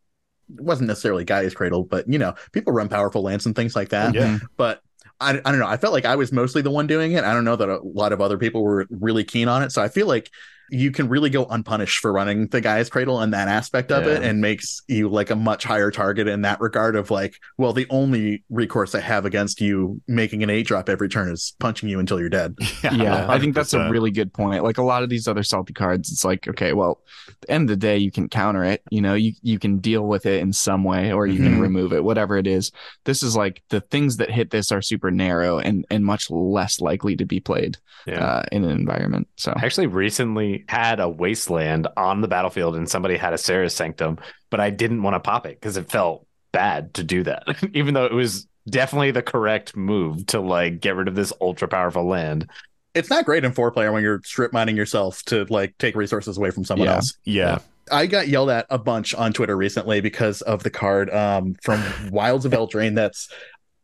it wasn't necessarily Gaia's Cradle, but you know, people run powerful lands and things like that. Yeah. But I don't know. I felt like I was mostly the one doing it. I don't know that a lot of other people were really keen on it. So I feel like you can really go unpunished for running the Gaia's Cradle and that aspect of it, and makes you like a much higher target in that regard of like, well, the only recourse I have against you making an 8-drop every turn is punching you until you're dead. Yeah, I think that's a really good point. Like a lot of these other salty cards, it's like, okay, well, at the end of the day, you can counter it. You know, you can deal with it in some way, or you can remove it, whatever it is. This is like the things that hit this are super narrow and much less likely to be played in an environment. So I actually recently had a Wasteland on the battlefield and somebody had a Sarah's Sanctum, but I didn't want to pop it because it felt bad to do that, even though it was definitely the correct move to like get rid of this ultra powerful land. It's not great in 4-player when you're strip mining yourself to like take resources away from someone else. Yeah. I got yelled at a bunch on Twitter recently because of the card from Wilds of Eldraine that's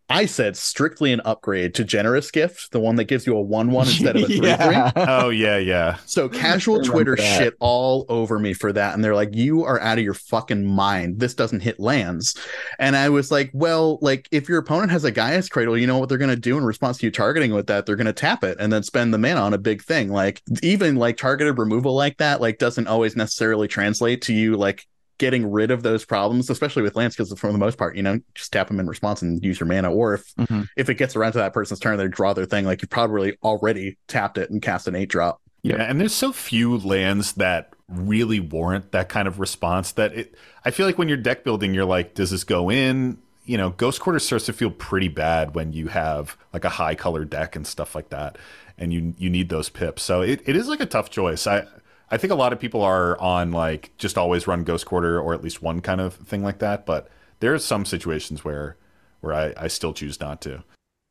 I said strictly an upgrade to Generous Gift, the one that gives you a 1/1 instead of a 3/3. Yeah. Oh, yeah, yeah. So casual Twitter shit all over me for that. And they're like, you are out of your fucking mind. This doesn't hit lands. And I was like, well, like if your opponent has a Gaia's Cradle, you know what they're going to do in response to you targeting with that? They're going to tap it and then spend the mana on a big thing. Like even like targeted removal like that, like doesn't always necessarily translate to you like getting rid of those problems, especially with lands, because for the most part, you know, just tap them in response and use your mana. Or if it gets around to that person's turn, they draw their thing. Like you probably already tapped it and cast an 8-drop. Yeah, and there's so few lands that really warrant that kind of response that it. I feel like when you're deck building, you're like, does this go in? You know, Ghost Quarter starts to feel pretty bad when you have like a high color deck and stuff like that, and you need those pips. So it is like a tough choice. I think a lot of people are on like just always run Ghost Quarter or at least one kind of thing like that. But there are some situations where I still choose not to.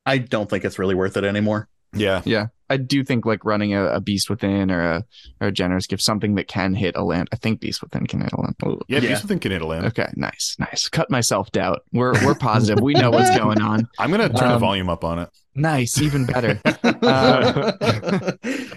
I don't think it's really worth it anymore. Yeah. Yeah. I do think like running a Beast Within or a Generous Gift, something that can hit a land. I think Beast Within can hit a land. Ooh. Yeah, Beast Within can hit a land. Okay, nice. Cut myself doubt. We're positive. We know what's going on. I'm going to turn the volume up on it. Nice, even better.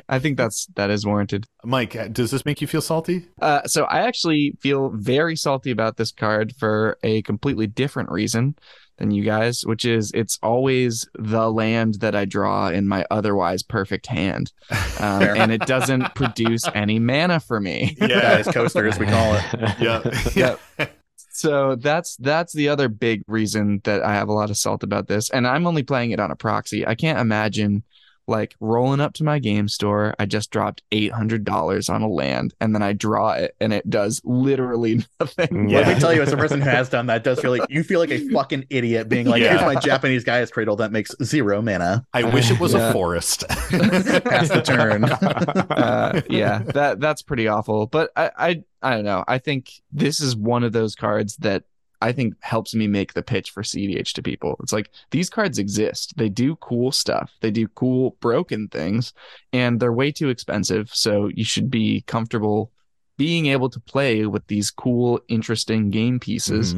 I think that is warranted. Mike, does this make you feel salty? So I actually feel very salty about this card for a completely different reason than you guys, which is it's always the land that I draw in my otherwise perfect hand. And it doesn't produce any mana for me. Yeah, it's coaster as we call it. Yep. So that's the other big reason that I have a lot of salt about this. And I'm only playing it on a proxy. I can't imagine like rolling up to my game store, I just dropped $800 on a land, and then I draw it, and it does literally nothing. Yeah. Let me tell you, as a person who has done that, does feel like you feel like a fucking idiot being like, "Here's my Japanese Gaia's Cradle that makes 0 mana." I wish it was a forest. That's the turn. That's pretty awful. But I don't know. I think this is one of those cards that I think helps me make the pitch for CDH to people. It's like these cards exist. They do cool stuff. They do cool broken things, and they're way too expensive. So you should be comfortable being able to play with these cool, interesting game pieces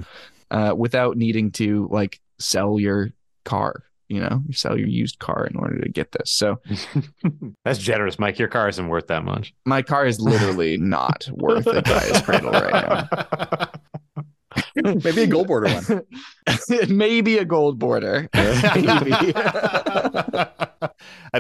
without needing to like sell your car. You know, you sell your used car in order to get this. So that's generous, Mike. Your car isn't worth that much. My car is literally not worth a Gaia's Cradle right now. Maybe a gold border one. Maybe a gold border. Maybe. I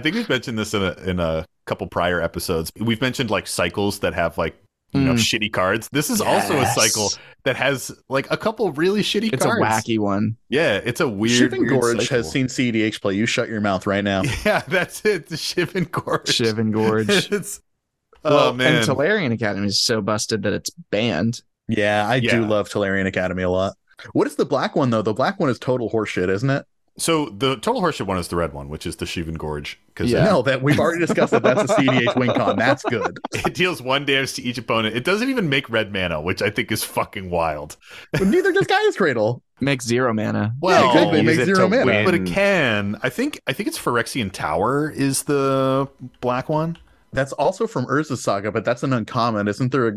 think we've mentioned this in a couple prior episodes. We've mentioned like cycles that have like you know shitty cards. This is also a cycle that has like a couple really shitty cards. It's a wacky one. Yeah, it's a weird. Shiv and Gorge cycle. Has seen CDH play. You shut your mouth right now. Yeah, that's it. The Shiv and Gorge. It's, oh man. And Tolarian Academy is so busted that it's banned. Yeah, I do love Tolarian Academy a lot. What is the black one, though? The black one is total horseshit, isn't it? So the total horseshit one is the red one, which is the Shiv and Gorge. No, that we've already discussed that that's a CDH win con. That's good. It deals 1 damage to each opponent. It doesn't even make red mana, which I think is fucking wild. But neither does Gaia's Cradle. Makes 0 mana. Well, yeah, exactly. It makes 0 mana. Win. But it can. I think it's Phyrexian Tower is the black one. That's also from Urza's Saga, but that's an uncommon. Isn't there a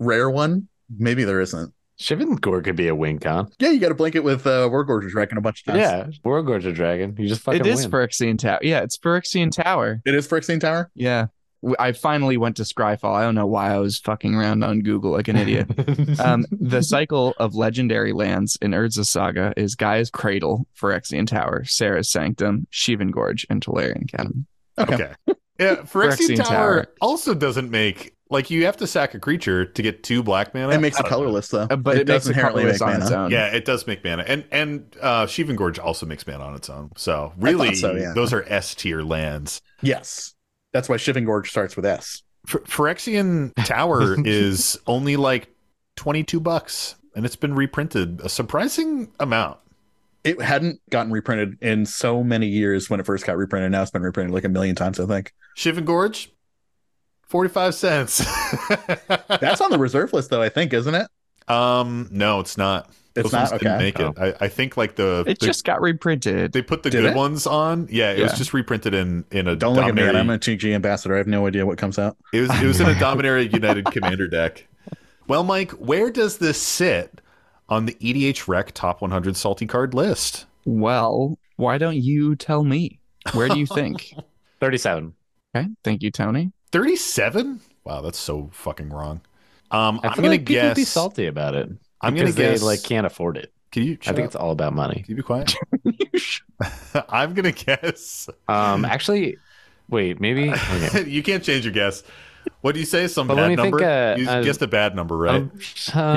rare one? Maybe there isn't. Shiv and Gorge could be a win con. Yeah, you got to blink it with Wargorger Dragon a bunch of times. Yeah, Wargorger Dragon. You just fucking win. It is Phyrexian Tower. Yeah, it's Phyrexian Tower. It is Phyrexian Tower? Yeah. I finally went to Scryfall. I don't know why I was fucking around on Google like an idiot. The cycle of legendary lands in Urza's Saga is Gaia's Cradle, Phyrexian Tower, Sarah's Sanctum, Shiv and Gorge, and Tolarian Academy. Okay. Yeah, Phyrexian Tower also doesn't make... Like, you have to sack a creature to get 2 black mana. It makes it colorless, though. But it does inherently make mana. Its own. Yeah, it does make mana. And Shiv and Gorge also makes mana on its own. So, really, those are S-tier lands. Yes. That's why Shiv and Gorge starts with S. Phyrexian Tower is only, like, $22, and it's been reprinted a surprising amount. It hadn't gotten reprinted in so many years when it first got reprinted. Now it's been reprinted, like, a million times, I think. Shiv and Gorge? 45 cents. That's on the reserve list, though, I think, isn't it? No, it's not. It's not. Okay. Didn't make it. I think like it just got reprinted. They put the good ones on. Yeah, it was just reprinted in a. Don't look at me. I'm an MTG ambassador. I have no idea what comes out. It was in a Dominaria United Commander deck. Well, Mike, where does this sit on the EDH Rec Top 100 Salty Card list? Well, why don't you tell me? Where do you think? 37. Okay. Thank you, Tony. 37? Wow, that's so fucking wrong. I'm going to guess. People be salty about it. I'm going to guess they can't afford it. Can you? I think it's all about money. Can you be quiet? I'm going to guess. Actually, wait, maybe. Okay. You can't change your guess. What do you say? Some bad number? You guessed a bad number, right? You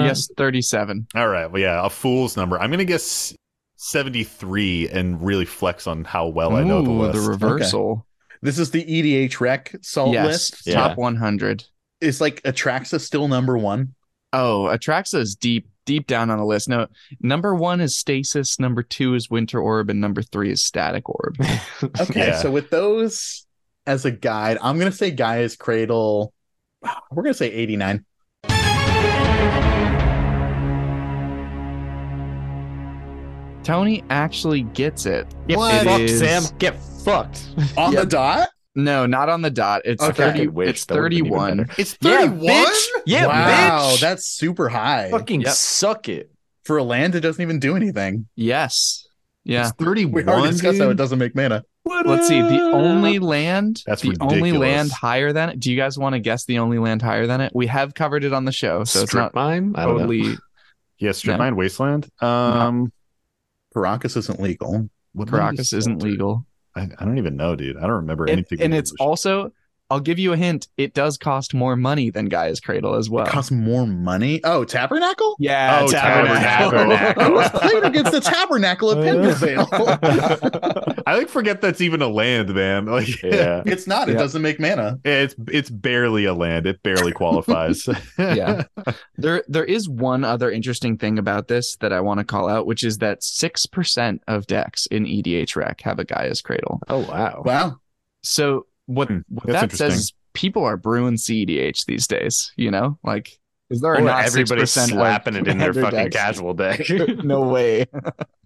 guessed 37. All right. Well, yeah, a fool's number. I'm going to guess 73 and really flex on how well I know the list. The reversal. Okay. This is the EDH Rec salt list. Yeah. Top 100. Is like Atraxa still number one? Oh, Atraxa is deep down on the list. No, number one is Stasis, number two is Winter Orb, and number three is Static Orb. Okay, yeah. So with those as a guide, I'm going to say Gaia's Cradle. We're going to say 89. Tony actually gets it. Get fucked, Sam. Get fucked. On the dot? No, not on the dot. It's 30. It's 31. It's 31? Yeah, bitch. Wow, bitch. That's super high. Fucking suck it. For a land, it doesn't even do anything. Yes. Yeah. It's 31. We already discussed how it doesn't make mana. Let's see. The only land. That's the ridiculous. Only land higher than it. Do you guys want to guess the only land higher than it? We have covered it on the show, so it's not mine. Totally. Yeah, Strip Mine Wasteland. Caracas isn't legal. Caracas isn't legal. I don't even know, dude. I don't remember anything. And it's also, I'll give you a hint, it does cost more money than Gaia's Cradle as well. It costs more money? Oh, Tabernacle? Yeah, Tabernacle. I was playing against the Tabernacle at Pendlevale. I forget that's even a land, man. Like, yeah. It's not. It doesn't make mana. It's barely a land. It barely qualifies. Yeah. There is one other interesting thing about this that I want to call out, which is that 6% of decks in EDH Rec have a Gaia's Cradle. Oh, wow. Wow. So... What that says, people are brewing CEDH these days, you know? Like, is there not everybody slapping it in their fucking casual deck? No way.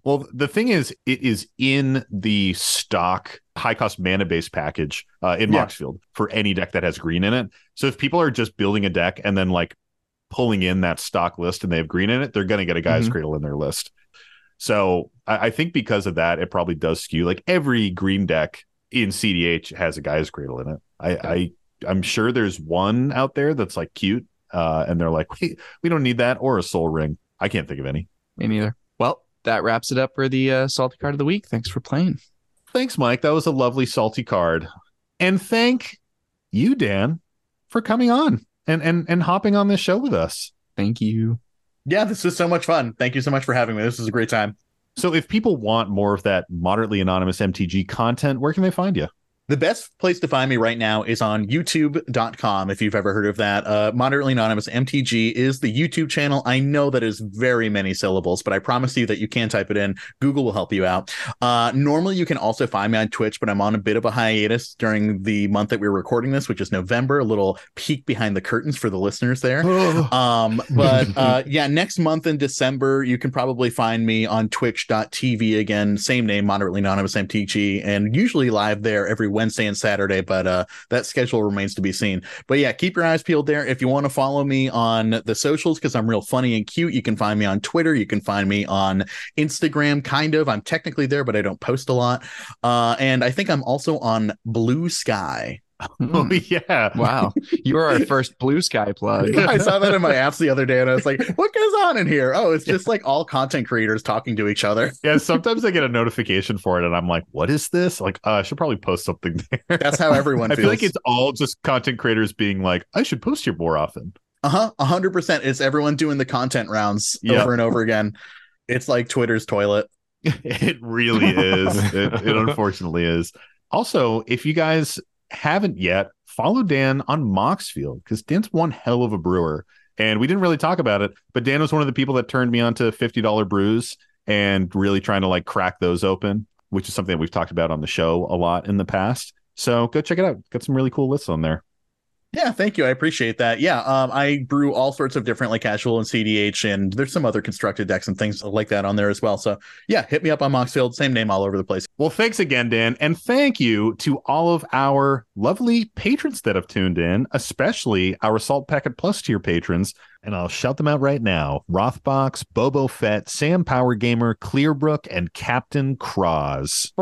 Well, the thing is, it is in the stock high cost mana base package in Moxfield for any deck that has green in it. So if people are just building a deck and then like pulling in that stock list and they have green in it, they're going to get a Gaia's Cradle in their list. So I think because of that, it probably does skew like every green deck in CDH has a Gaia's Cradle in it. I'm sure there's one out there that's like cute, and they're like, hey, we don't need that or a soul ring. I can't think of any. Me neither. Well, that wraps it up for the salty card of the week. Thanks for playing. Thanks, Mike. That was a lovely salty card, and thank you, Dan, for coming on and hopping on this show with us. Thank you. Yeah, this was so much fun. Thank you so much for having me. This was a great time. So if people want more of that Moderately Anonymous MTG content, where can they find you? The best place to find me right now is on YouTube.com, if you've ever heard of that. Moderately Anonymous MTG is the YouTube channel. I know that is very many syllables, but I promise you that you can type it in. Google will help you out. Normally, you can also find me on Twitch, but I'm on a bit of a hiatus during the month that we're recording this, which is November. A little peek behind the curtains for the listeners there. Next month in December, you can probably find me on twitch.tv again. Same name, Moderately Anonymous MTG, and usually live there every Wednesday and Saturday, but that schedule remains to be seen. But yeah, keep your eyes peeled there. If you want to follow me on the socials, because I'm real funny and cute, you can find me on Twitter. You can find me on Instagram, kind of. I'm technically there, but I don't post a lot. And I think I'm also on Blue Sky. Oh, yeah. Wow. You are our first Blue Sky plug. I saw that in my apps the other day and I was like, what goes on in here? Oh, it's just like all content creators talking to each other. Yeah, sometimes I get a notification for it and I'm like, what is this? Like, I should probably post something there. That's how everyone feels. I feel like it's all just content creators being like, I should post here more often. 100%. It's everyone doing the content rounds over and over again. It's like Twitter's toilet. It really is. It unfortunately is. Also, if you guys haven't yet, follow Dan on Moxfield, because Dan's one hell of a brewer and we didn't really talk about it, but Dan was one of the people that turned me on to $50 brews and really trying to like crack those open, which is something that we've talked about on the show a lot in the past. So go check it out. Got some really cool lists on there. Yeah, thank you. I appreciate that. Yeah, I brew all sorts of different, like casual and CDH, and there's some other constructed decks and things like that on there as well. So yeah, hit me up on Moxfield, same name all over the place. Well, thanks again, Dan. And thank you to all of our lovely patrons that have tuned in, especially our Salt Packet Plus tier patrons. And I'll shout them out right now. Rothbox, Bobo Fett, Sam Power Gamer, Clearbrook, and Captain Cross.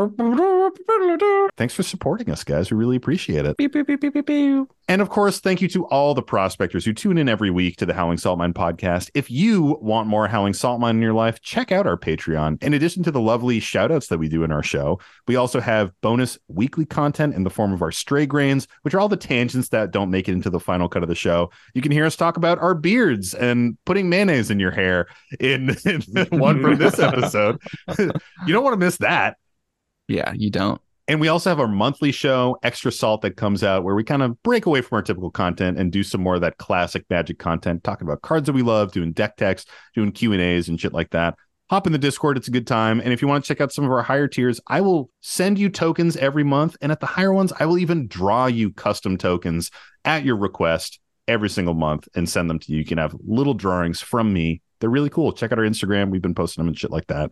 Thanks for supporting us, guys. We really appreciate it. Beep, beep, beep, beep, beep, beep. And of course, thank you to all the prospectors who tune in every week to the Howling Saltmine podcast. If you want more Howling Saltmine in your life, check out our Patreon. In addition to the lovely shout-outs that we do in our show, we also have bonus weekly content in the form of our stray grains, which are all the tangents that don't make it into the final cut of the show. You can hear us talk about our beers and putting mayonnaise in your hair in one from this episode. You don't want to miss that. Yeah, you don't. And we also have our monthly show, Extra Salt, that comes out where we kind of break away from our typical content and do some more of that classic Magic content, talking about cards that we love, doing deck techs, doing Q&As and shit like that. Hop in the Discord. It's a good time. And if you want to check out some of our higher tiers, I will send you tokens every month. And at the higher ones, I will even draw you custom tokens at your request every single month and send them to you. You can have little drawings from me. They're really cool. Check out our Instagram. We've been posting them and shit like that.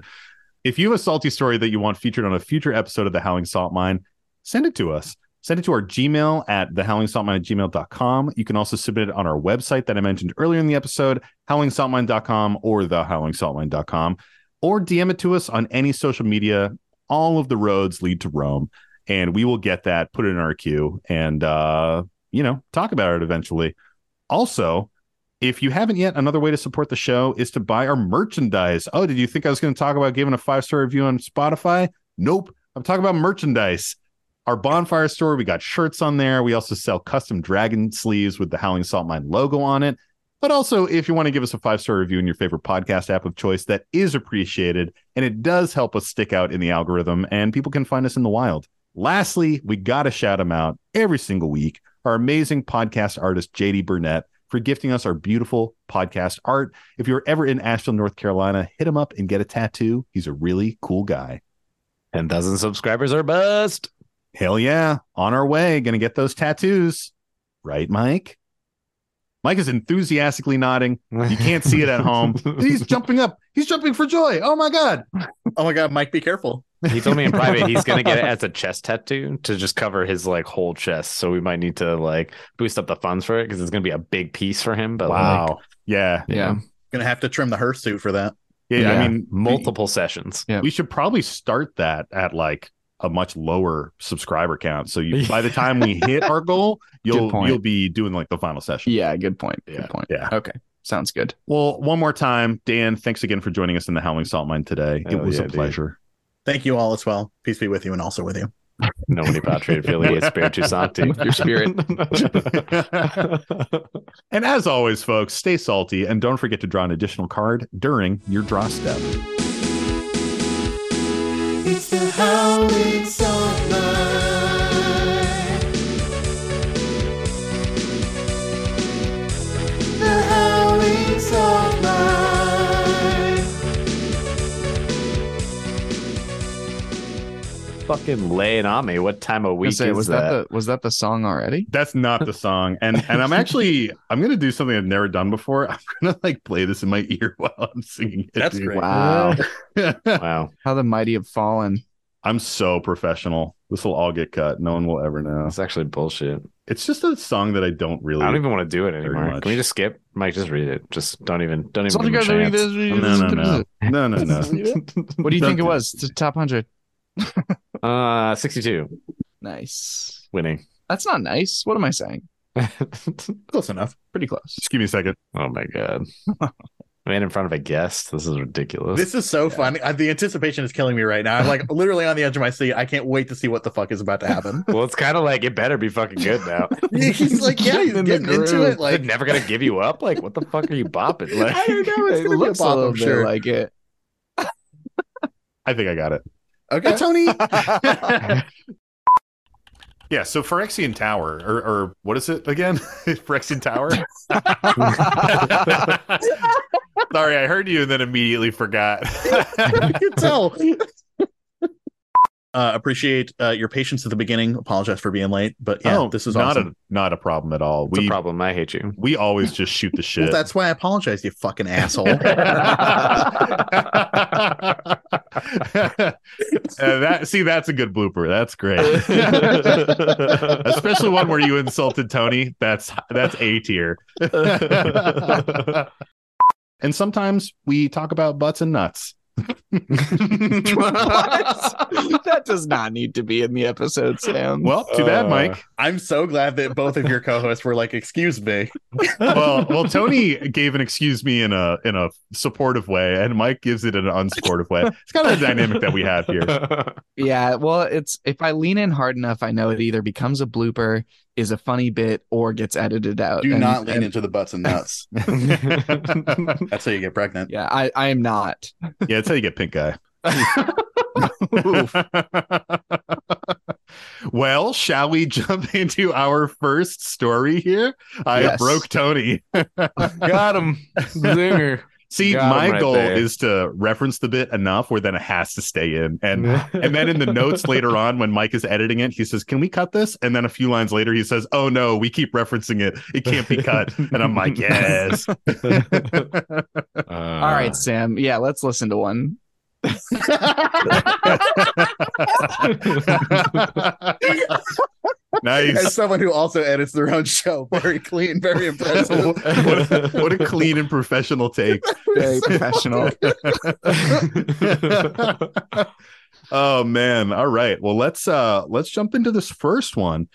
If you have a salty story that you want featured on a future episode of The Howling Salt Mine, send it to us. Send it to our Gmail at thehowlingsaltmine@gmail.com. You can also submit it on our website that I mentioned earlier in the episode, howlingsaltmine.com or thehowlingsaltmine.com, or DM it to us on any social media. All of the roads lead to Rome, and we will get that, put it in our queue, and talk about it eventually. Also, if you haven't yet, another way to support the show is to buy our merchandise. Oh, did you think I was going to talk about giving a 5-star review on Spotify? Nope. I'm talking about merchandise. Our Bonfire store, we got shirts on there. We also sell custom dragon sleeves with the Howling Salt Mine logo on it. But also, if you want to give us a 5-star review in your favorite podcast app of choice, that is appreciated, and it does help us stick out in the algorithm, and people can find us in the wild. Lastly, we got to shout them out every single week. Our amazing podcast artist, JD Burnett, for gifting us our beautiful podcast art. If you're ever in Asheville, North Carolina, hit him up and get a tattoo. He's a really cool guy. 10,000 subscribers are bust. Hell yeah. On our way. Going to get those tattoos. Right, Mike? Mike is enthusiastically nodding. You can't see it at home. He's jumping up. He's jumping for joy. Oh, my God. Oh, my God. Mike, be careful. He told me in private he's going to get it as a chest tattoo to just cover his whole chest. So we might need to boost up the funds for it because it's going to be a big piece for him. But wow. Yeah. Going to have to trim the hirsute for that. Yeah. I mean, multiple sessions. Yeah. We should probably start that at a much lower subscriber count. So by the time we hit our goal, you'll be doing the final session. Yeah. Good point. Yeah. Good point. Yeah. Okay. Sounds good. Well, one more time, Dan, thanks again for joining us in the Howling Salt Mine today. It was a pleasure. Dude. Thank you all as well. Peace be with you and also with you. Nomini patria filiae spiritus sancti. Your spirit. And as always, folks, stay salty and don't forget to draw an additional card during your draw step. It's the Howling Salt Mine. The Howling Salt Mine. Fucking laying on me. What time of week is that? Was that the song already? That's not the song. And I'm going to do something I've never done before. I'm going to play this in my ear while I'm singing it. That's great. Wow. Wow. How the mighty have fallen. I'm so professional. This will all get cut. No one will ever know. It's actually bullshit. It's just a song that I don't even want to do it anymore. Can we just skip? Mike, just read it. Just don't even give a chance. No. What do you think it was? The top 100. 62. Nice. Winning. That's not nice. What am I saying? Close enough. Pretty close. Just give me a second. Oh my God. Man, in front of a guest. This is ridiculous. This is so funny. The anticipation is killing me right now. I'm literally on the edge of my seat. I can't wait to see what the fuck is about to happen. Well, it's kind of it better be fucking good now. He's he's getting into it. They're never gonna give you up. What the fuck are you bopping? I don't know. It's gonna look a little bit like it. I think I got it. Okay, Tony. Yeah, so Phyrexian Tower, or what is it again? Phyrexian Tower? Sorry, I heard you and then immediately forgot. You can tell. Appreciate your patience at the beginning. Apologize for being late, but yeah, this is not awesome. Not a problem at all. It's a problem. I hate you. We always just shoot the shit. Well, that's why I apologize, you fucking asshole. That's a good blooper. That's great. Especially one where you insulted Tony. That's A tier. And sometimes we talk about butts and nuts. That does not need to be in the episode, Sam. Well, too bad, Mike. I'm so glad that both of your co-hosts were like, excuse me. Well, Tony gave an excuse me in a supportive way, and Mike gives it in an unsupportive way. It's kind of the dynamic that we have here. Yeah, well, it's if I lean in hard enough, I know it either becomes a blooper, is a funny bit, or gets edited out. Do not lean into the butts and nuts. That's how you get pregnant. Yeah, I am not. Yeah, that's how you get pink eye. Well, shall we jump into our first story here? Yes. Broke Tony. Got him. Zinger. See, my goal is to reference the bit enough where then it has to stay in. And then in the notes later on, when Mike is editing it, he says, can we cut this? And then a few lines later, he says, oh, no, we keep referencing it. It can't be cut. And I'm like, yes. All right, Sam. Yeah, let's listen to one. Nice. As someone who also edits their own show, very clean, very impressive. What a clean and professional take. Very professional. Oh man. All right. Well, let's jump into this first one.